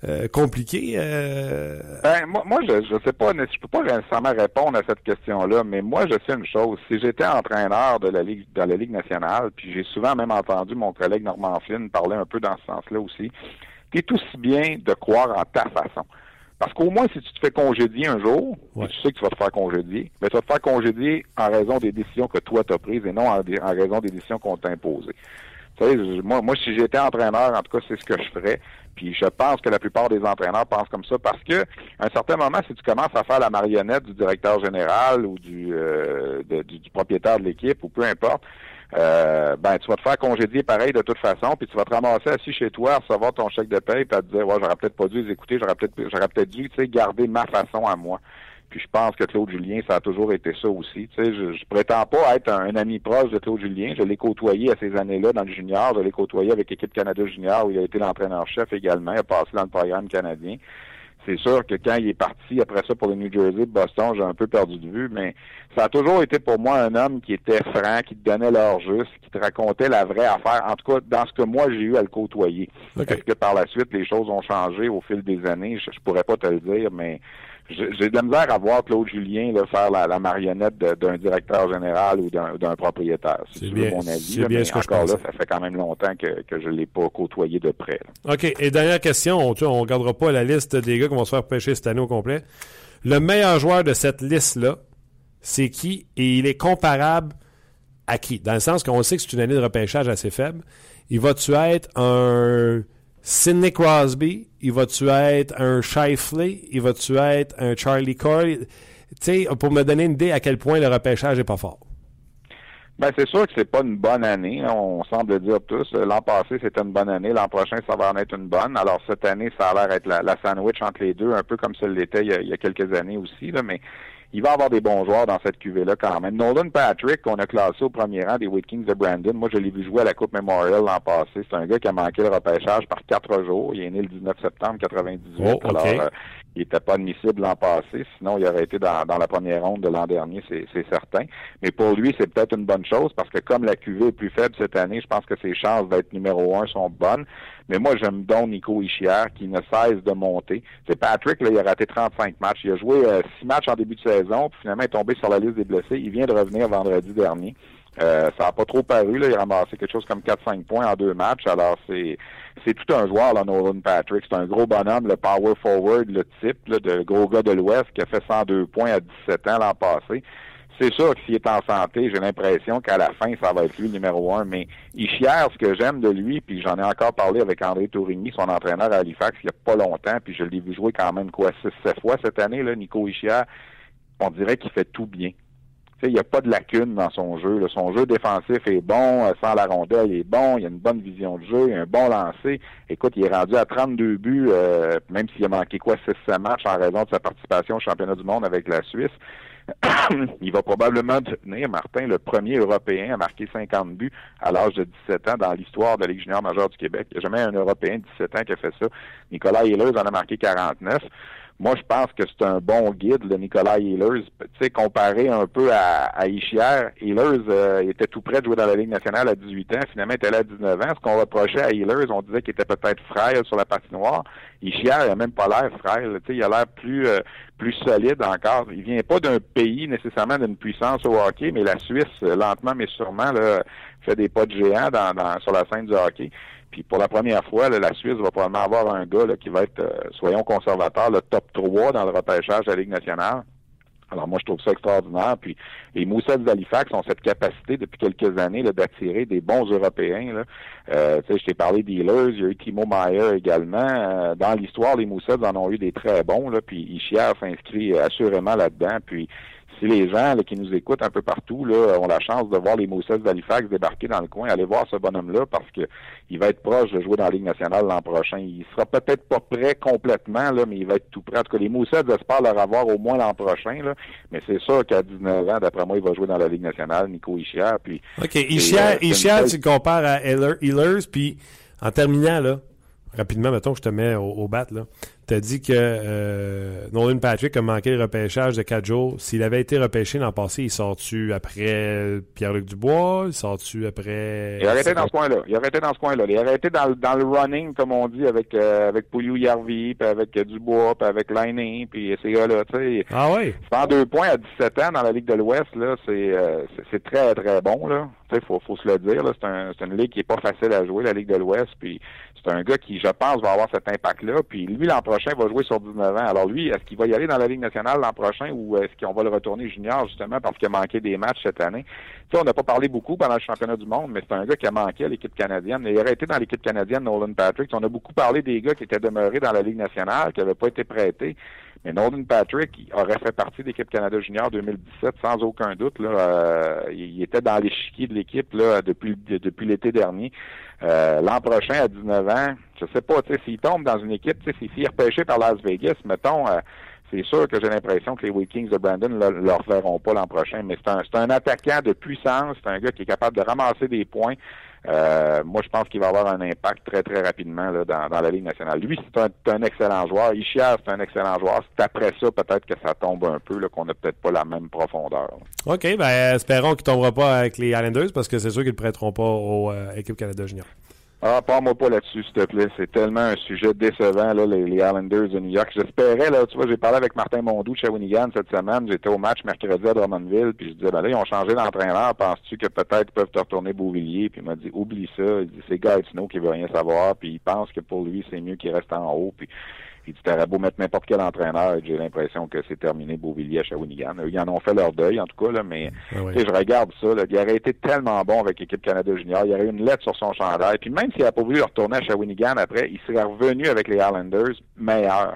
Euh, compliqué? Euh... Ben, moi, moi je je sais pas, je peux pas nécessairement répondre à cette question-là, mais moi, je sais une chose. Si j'étais entraîneur de la Ligue dans la Ligue nationale, puis j'ai souvent même entendu mon collègue Normand Flynn parler un peu dans ce sens-là aussi, t'es aussi bien de croire en ta façon. Parce qu'au moins, si tu te fais congédier un jour, ouais. tu sais que tu vas te faire congédier, mais tu vas te faire congédier en raison des décisions que toi t'as prises et non en, en raison des décisions qu'on t'a imposées. Tu sais, moi, moi, si j'étais entraîneur, en tout cas, c'est ce que je ferais. Puis je pense que la plupart des entraîneurs pensent comme ça parce que, à un certain moment, si tu commences à faire la marionnette du directeur général ou du, euh, de, du, du propriétaire de l'équipe ou peu importe, euh, ben tu vas te faire congédier pareil de toute façon, puis tu vas te ramasser assis chez toi à recevoir ton chèque de paye, puis à te dire, ouais, j'aurais peut-être pas dû les écouter, j'aurais peut-être, j'aurais peut-être dû, tu sais, garder ma façon à moi. Puis je pense que Claude Julien, ça a toujours été ça aussi. Tu sais, je, je prétends pas être un, un ami proche de Claude Julien. Je l'ai côtoyé à ces années-là dans le junior. Je l'ai côtoyé avec l'équipe Canada junior où il a été l'entraîneur-chef également. Il a passé dans le programme canadien. C'est sûr que quand il est parti après ça pour le New Jersey, Boston, j'ai un peu perdu de vue, mais ça a toujours été pour moi un homme qui était franc, qui te donnait l'heure juste, qui te racontait la vraie affaire, en tout cas dans ce que moi j'ai eu à le côtoyer. Okay. Est-ce que par la suite, les choses ont changé au fil des années? Je, je pourrais pas te le dire, mais j'ai de la misère à voir Claude Julien là, faire la, la marionnette de, d'un directeur général ou d'un, d'un propriétaire. Si c'est tu bien, veux mon avis, c'est là, bien ce que je pense. Là, ça fait quand même longtemps que, que je ne l'ai pas côtoyé de près. Là. OK. Et dernière question, on ne gardera pas la liste des gars qu'on va se faire pêcher cette année au complet. Le meilleur joueur de cette liste-là, c'est qui? Et il est comparable à qui? Dans le sens qu'on sait que c'est une année de repêchage assez faible. Il va-tu être un Sidney Crosby? Il va-tu être un Shifley? Il va-tu être un Charlie Corey? Tu sais, pour me donner une idée à quel point le repêchage n'est pas fort. Bien, c'est sûr que c'est pas une bonne année. On semble dire tous, l'an passé, c'était une bonne année. L'an prochain, ça va en être une bonne. Alors, cette année, ça a l'air d'être la, la sandwich entre les deux, un peu comme ça l'était il y a, il y a quelques années aussi, là, mais il va y avoir des bons joueurs dans cette cuvée-là quand même. Nolan Patrick, qu'on a classé au premier rang des White Kings de Brandon, moi je l'ai vu jouer à la Coupe Memorial l'an passé. C'est un gars qui a manqué le repêchage par quatre jours. Il est né le dix-neuf septembre quatre-vingt-dix-huit. Oh, okay. Alors, euh, il n'était pas admissible l'an passé. Sinon, il aurait été dans, dans la première ronde de l'an dernier, c'est, c'est certain. Mais pour lui, c'est peut-être une bonne chose parce que comme la cuvée est plus faible cette année, je pense que ses chances d'être numéro un sont bonnes. Mais moi, j'aime donc Nico Hischier qui ne cesse de monter. C'est Patrick, là, il a raté trente-cinq matchs. Il a joué euh, six matchs en début de saison, puis finalement, il est tombé sur la liste des blessés. Il vient de revenir vendredi dernier. Euh, ça n'a pas trop paru, là. Il a ramassé quelque chose comme quatre à cinq points en deux matchs. Alors, c'est c'est tout un joueur, là, Nolan Patrick. C'est un gros bonhomme, le power forward, le type, là, de gros gars de l'Ouest qui a fait cent deux points à dix-sept ans l'an passé. C'est sûr que s'il est en santé, j'ai l'impression qu'à la fin, ça va être lui le numéro un. Mais il fière ce que j'aime de lui, puis j'en ai encore parlé avec André Tourigny, son entraîneur à Halifax, il n'y a pas longtemps, puis je l'ai vu jouer quand même quoi, six sept fois cette année, là, Nico Hischier. On dirait qu'il fait tout bien. Tu sais, il n'y a pas de lacune dans son jeu. Là. Son jeu défensif est bon, sans la rondelle est bon, il a une bonne vision de jeu, il a un bon lancer. Écoute, il est rendu à trente-deux buts, euh, même s'il a manqué quoi six sept matchs en raison de sa participation au championnat du monde avec la Suisse. Il va probablement devenir, Martin, le premier Européen à marquer cinquante buts à l'âge de dix-sept ans dans l'histoire de la Ligue junior majeure du Québec. Il n'y a jamais un Européen de dix-sept ans qui a fait ça. Nicolas Ehlers en a marqué quarante-neuf. Moi, je pense que c'est un bon guide, le Nicolas Ehlers. Tu sais, comparé un peu à, à Hischier, Ehlers euh, était tout près de jouer dans la Ligue nationale à dix-huit ans. Finalement, il était là à dix-neuf ans. Ce qu'on reprochait à Ehlers, on disait qu'il était peut-être frêle sur la patinoire. Hischier, il n'a même pas l'air frêle. Tu sais, il a l'air plus euh, plus solide encore. Il vient pas d'un pays nécessairement d'une puissance au hockey, mais la Suisse, lentement mais sûrement, là, fait des pas de géant dans, dans, sur la scène du hockey. Puis pour la première fois, là, la Suisse va probablement avoir un gars là, qui va être, euh, soyons conservateurs, le top trois dans le repêchage de la Ligue nationale. Alors moi, je trouve ça extraordinaire. Puis les Moussets d'Halifax ont cette capacité depuis quelques années là, d'attirer des bons Européens. Là. Euh, tu sais, je t'ai parlé d'Ehlers, il y a eu Timo Meier également. Euh, dans l'histoire, les Moussets en ont eu des très bons. Là, puis Hischier s'inscrit assurément là-dedans. Puis si les gens là, qui nous écoutent un peu partout là, ont la chance de voir les Moussets d'Halifax débarquer dans le coin, allez voir ce bonhomme-là parce que il va être proche de jouer dans la Ligue nationale l'an prochain. Il sera peut-être pas prêt complètement, là, mais il va être tout prêt. En tout cas, les Moussets espèrent leur avoir au moins l'an prochain. Là, mais c'est sûr qu'à dix-neuf ans, d'après moi, il va jouer dans la Ligue nationale, Nico Hischier. Puis, OK, Hischier, euh, Hischier belle... tu le compares à Ehlers. Puis en terminant, là, rapidement, mettons que je te mets au, au bat, là. Tu as dit que euh, Nolan Patrick a manqué le repêchage de quatre jours. S'il avait été repêché l'an passé, il sort-tu après Pierre-Luc Dubois? Il sort-tu après... Il aurait été dans ce coin-là. Il aurait été dans ce coin-là. Il aurait été dans, dans le running, comme on dit, avec, euh, avec Pouliou-Yarvi, puis avec Dubois, puis avec Lightning, puis ces gars-là, tu sais. Ah oui? Prendre deux points à dix-sept ans dans la Ligue de l'Ouest, là, c'est, euh, c'est, c'est très, très bon, là. il faut, faut se le dire. Là, c'est, un, c'est une ligue qui n'est pas facile à jouer, la Ligue de l'Ouest. Puis c'est un gars qui, je pense, va avoir cet impact-là. Puis lui, l'an prochain, va jouer sur dix-neuf ans. Alors lui, est-ce qu'il va y aller dans la Ligue nationale l'an prochain ou est-ce qu'on va le retourner junior, justement, parce qu'il a manqué des matchs cette année? Tu sais, on n'a pas parlé beaucoup pendant le championnat du monde, mais c'est un gars qui a manqué à l'équipe canadienne. Il aurait été dans l'équipe canadienne, Nolan Patrick. On a beaucoup parlé des gars qui étaient demeurés dans la Ligue nationale, qui n'avaient pas été prêtés. Mais Nolan Patrick, il aurait fait partie de l'équipe Canada Junior deux mille dix-sept, sans aucun doute. Là, euh, il était dans l'échiquier de l'équipe là depuis depuis l'été dernier. Euh, l'an prochain, à dix-neuf ans, je sais pas, tu sais, s'il tombe dans une équipe, tu sais, s'il est repêché par Las Vegas, mettons, euh, c'est sûr que j'ai l'impression que les Vikings de Brandon ne le, le reverront pas l'an prochain. Mais c'est un, c'est un attaquant de puissance, c'est un gars qui est capable de ramasser des points. Euh, moi, je pense qu'il va avoir un impact très, très rapidement là, dans, dans la Ligue nationale. Lui, c'est un, c'est un excellent joueur. Ishiar, c'est un excellent joueur. C'est après ça, peut-être que ça tombe un peu, là, qu'on n'a peut-être pas la même profondeur. Là. OK, ben espérons qu'il ne tombera pas avec les Islanders parce que c'est sûr qu'ils ne prêteront pas aux euh, équipes Canada Junior. Ah, parle-moi pas là-dessus, s'il te plaît. C'est tellement un sujet décevant, là, les, les Islanders de New York. J'espérais, là, tu vois, j'ai parlé avec Martin Mondou de Shawinigan cette semaine. J'étais au match mercredi à Drummondville, puis je disais, ben là, ils ont changé d'entraîneur. Penses-tu que peut-être ils peuvent te retourner Beauvilliers? Puis il m'a dit, oublie ça. Il dit, c'est Gatineau qui veut rien savoir, puis il pense que pour lui, c'est mieux qu'il reste en haut, puis... Il dit, t'aurais beau mettre n'importe quel entraîneur, j'ai l'impression que c'est terminé Beauvilliers à Shawinigan. Ils en ont fait leur deuil, en tout cas, là, mais ah oui. Je regarde ça. Là, il aurait été tellement bon avec l'équipe Canada Junior. Il y aurait eu une lettre sur son chandail. Puis même s'il n'a pas voulu retourner à Shawinigan après, il serait revenu avec les Islanders meilleur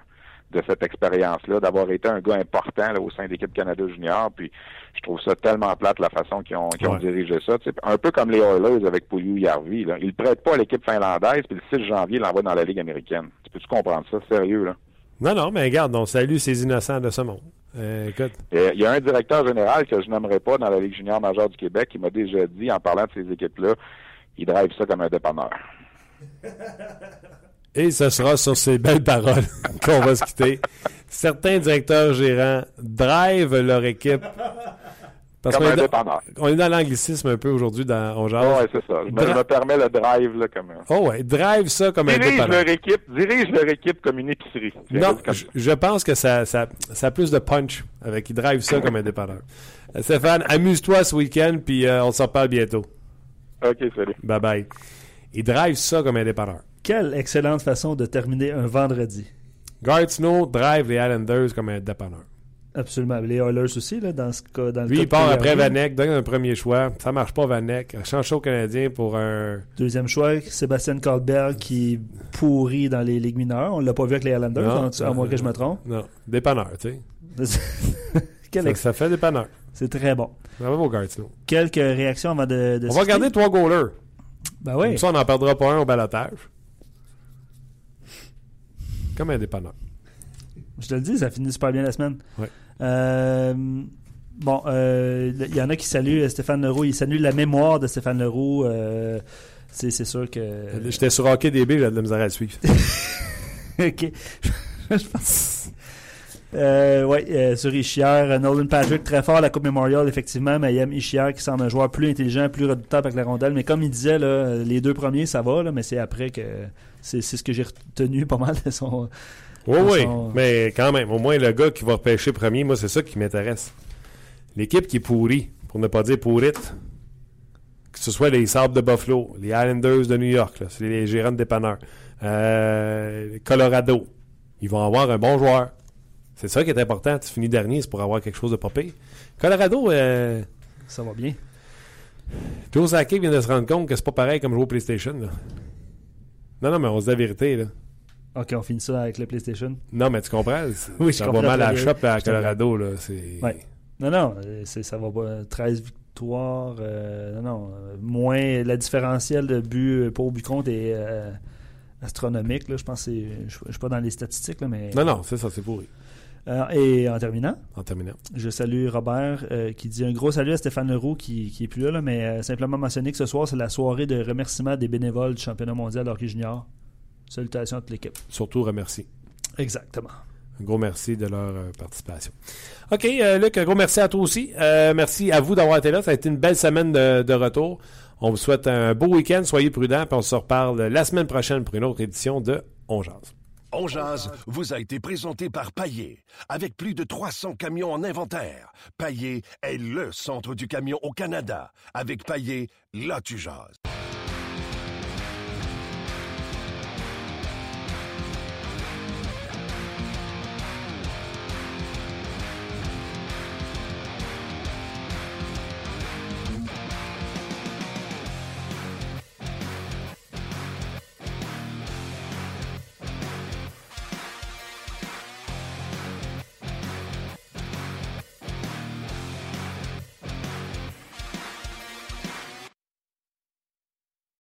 de cette expérience-là, d'avoir été un gars important là, au sein de l'équipe Canada Junior. Puis je trouve ça tellement plate la façon qu'ils ont, qu'ils ont ouais. dirigé ça. Tu sais, un peu comme les Oilers avec Puiu Järvi. Là. Ils ne prêtent pas à l'équipe finlandaise, puis le six janvier, ils l'envoient dans la Ligue américaine. Tu peux-tu comprendre ça? Sérieux, là? Non, non, mais regarde, on salue ces innocents de ce monde. Euh, écoute. Il y a un directeur général que je nommerai pas dans la Ligue junior majeure du Québec qui m'a déjà dit, en parlant de ces équipes-là, il drive ça comme un dépanneur. Et ce sera sur ces belles paroles qu'on va se quitter. Certains directeurs gérants drive leur équipe. Parce comme qu'on un est dépanneur. On est dans l'anglicisme un peu aujourd'hui dans on genre. Oh ouais, c'est ça. Je, Dra- je me permets le drive là comme. Oh ouais, drive ça comme dirige un dépanneur. Dirige leur équipe, dirige leur équipe comme une épicerie. Non, comme... je, je pense que ça, ça, ça a plus de punch avec ils drive ça comme un dépanneur. Stéphane, amuse-toi ce week-end puis euh, on s'en reparle bientôt. Ok, salut. Bye bye. Ils drive ça comme un dépanneur. Quelle excellente façon de terminer un vendredi. Gatineau drive les Islanders comme un dépanneur. Absolument. Les Oilers aussi, là, dans ce cas. Dans Lui, le il part après Vanek, donne un premier choix. Ça marche pas, Vanek. Change au Canadien pour un... Deuxième choix, Sébastien Colbert qui pourrit dans les ligues mineures. On l'a pas vu avec les Islanders, non, donc, euh, à moins que je me trompe. Non, dépanneur, tu sais. Quel ça, ex- ça fait dépanneur. C'est très bon. Bravo, Gatineau. Quelques réactions avant de... de on va regarder trois goalers. Ben oui. Comme ça, on n'en perdra pas un au balotage. Comme un dépanneur. Je te le dis, ça finit super bien la semaine. Oui. Euh, bon, il euh, y en a qui saluent Stéphane Leroux. Ils saluent la mémoire de Stéphane Leroux. Euh, c'est, c'est sûr que... J'étais sur Hockey D B, j'avais de la misère à le suivre. OK. Je pense... Euh, oui, euh, sur Ishiar, Nolan Patrick, très fort à la Coupe Memorial, effectivement, mais il aime Ishiar qui semble un joueur plus intelligent, plus redoutable avec la rondelle. Mais comme il disait, là, les deux premiers, ça va, là, mais c'est après que... C'est, c'est ce que j'ai retenu pas mal de son... Oui, oui, son... mais quand même, au moins le gars qui va repêcher premier, moi, c'est ça qui m'intéresse. L'équipe qui est pourrie, pour ne pas dire pourrite, que ce soit les Sabres de Buffalo, les Islanders de New York, là, c'est les gérants de dépanneurs, euh, Colorado, ils vont avoir un bon joueur. C'est ça qui est important. Tu finis dernier, c'est pour avoir quelque chose de pas pire. Colorado, euh... ça va bien. Joe Sakic vient de se rendre compte que c'est pas pareil comme jouer au PlayStation, là. Non, non, mais on se dit la vérité, là. OK, on finit ça avec le PlayStation. Non, mais tu comprends? Oui, ça je va mal à la shop à Colorado, là. C'est... Ouais. Non, non, c'est, ça va pas. treize victoires, euh, non, non. Moins, la différentielle de but pour but contre est euh, astronomique, là. Je pense que c'est... Je suis pas dans les statistiques, là, mais... Non, non, c'est ça, c'est pourri. Euh, et en terminant, en terminant, je salue Robert euh, qui dit un gros salut à Stéphane Leroux qui, qui est plus là, là mais euh, simplement mentionner que ce soir c'est la soirée de remerciement des bénévoles du championnat mondial d'hockey junior. Salutations à toute l'équipe. Surtout remercie. Exactement. Un gros merci de leur euh, participation. OK, euh, Luc, un gros merci à toi aussi. Euh, merci à vous d'avoir été là. Ça a été une belle semaine de, de retour. On vous souhaite un beau week-end. Soyez prudents. Puis on se reparle la semaine prochaine pour une autre édition de On Jase. On jase vous a été présenté par Paillé. Avec plus de trois cents camions en inventaire, Paillé est le centre du camion au Canada. Avec Paillé, là tu jases.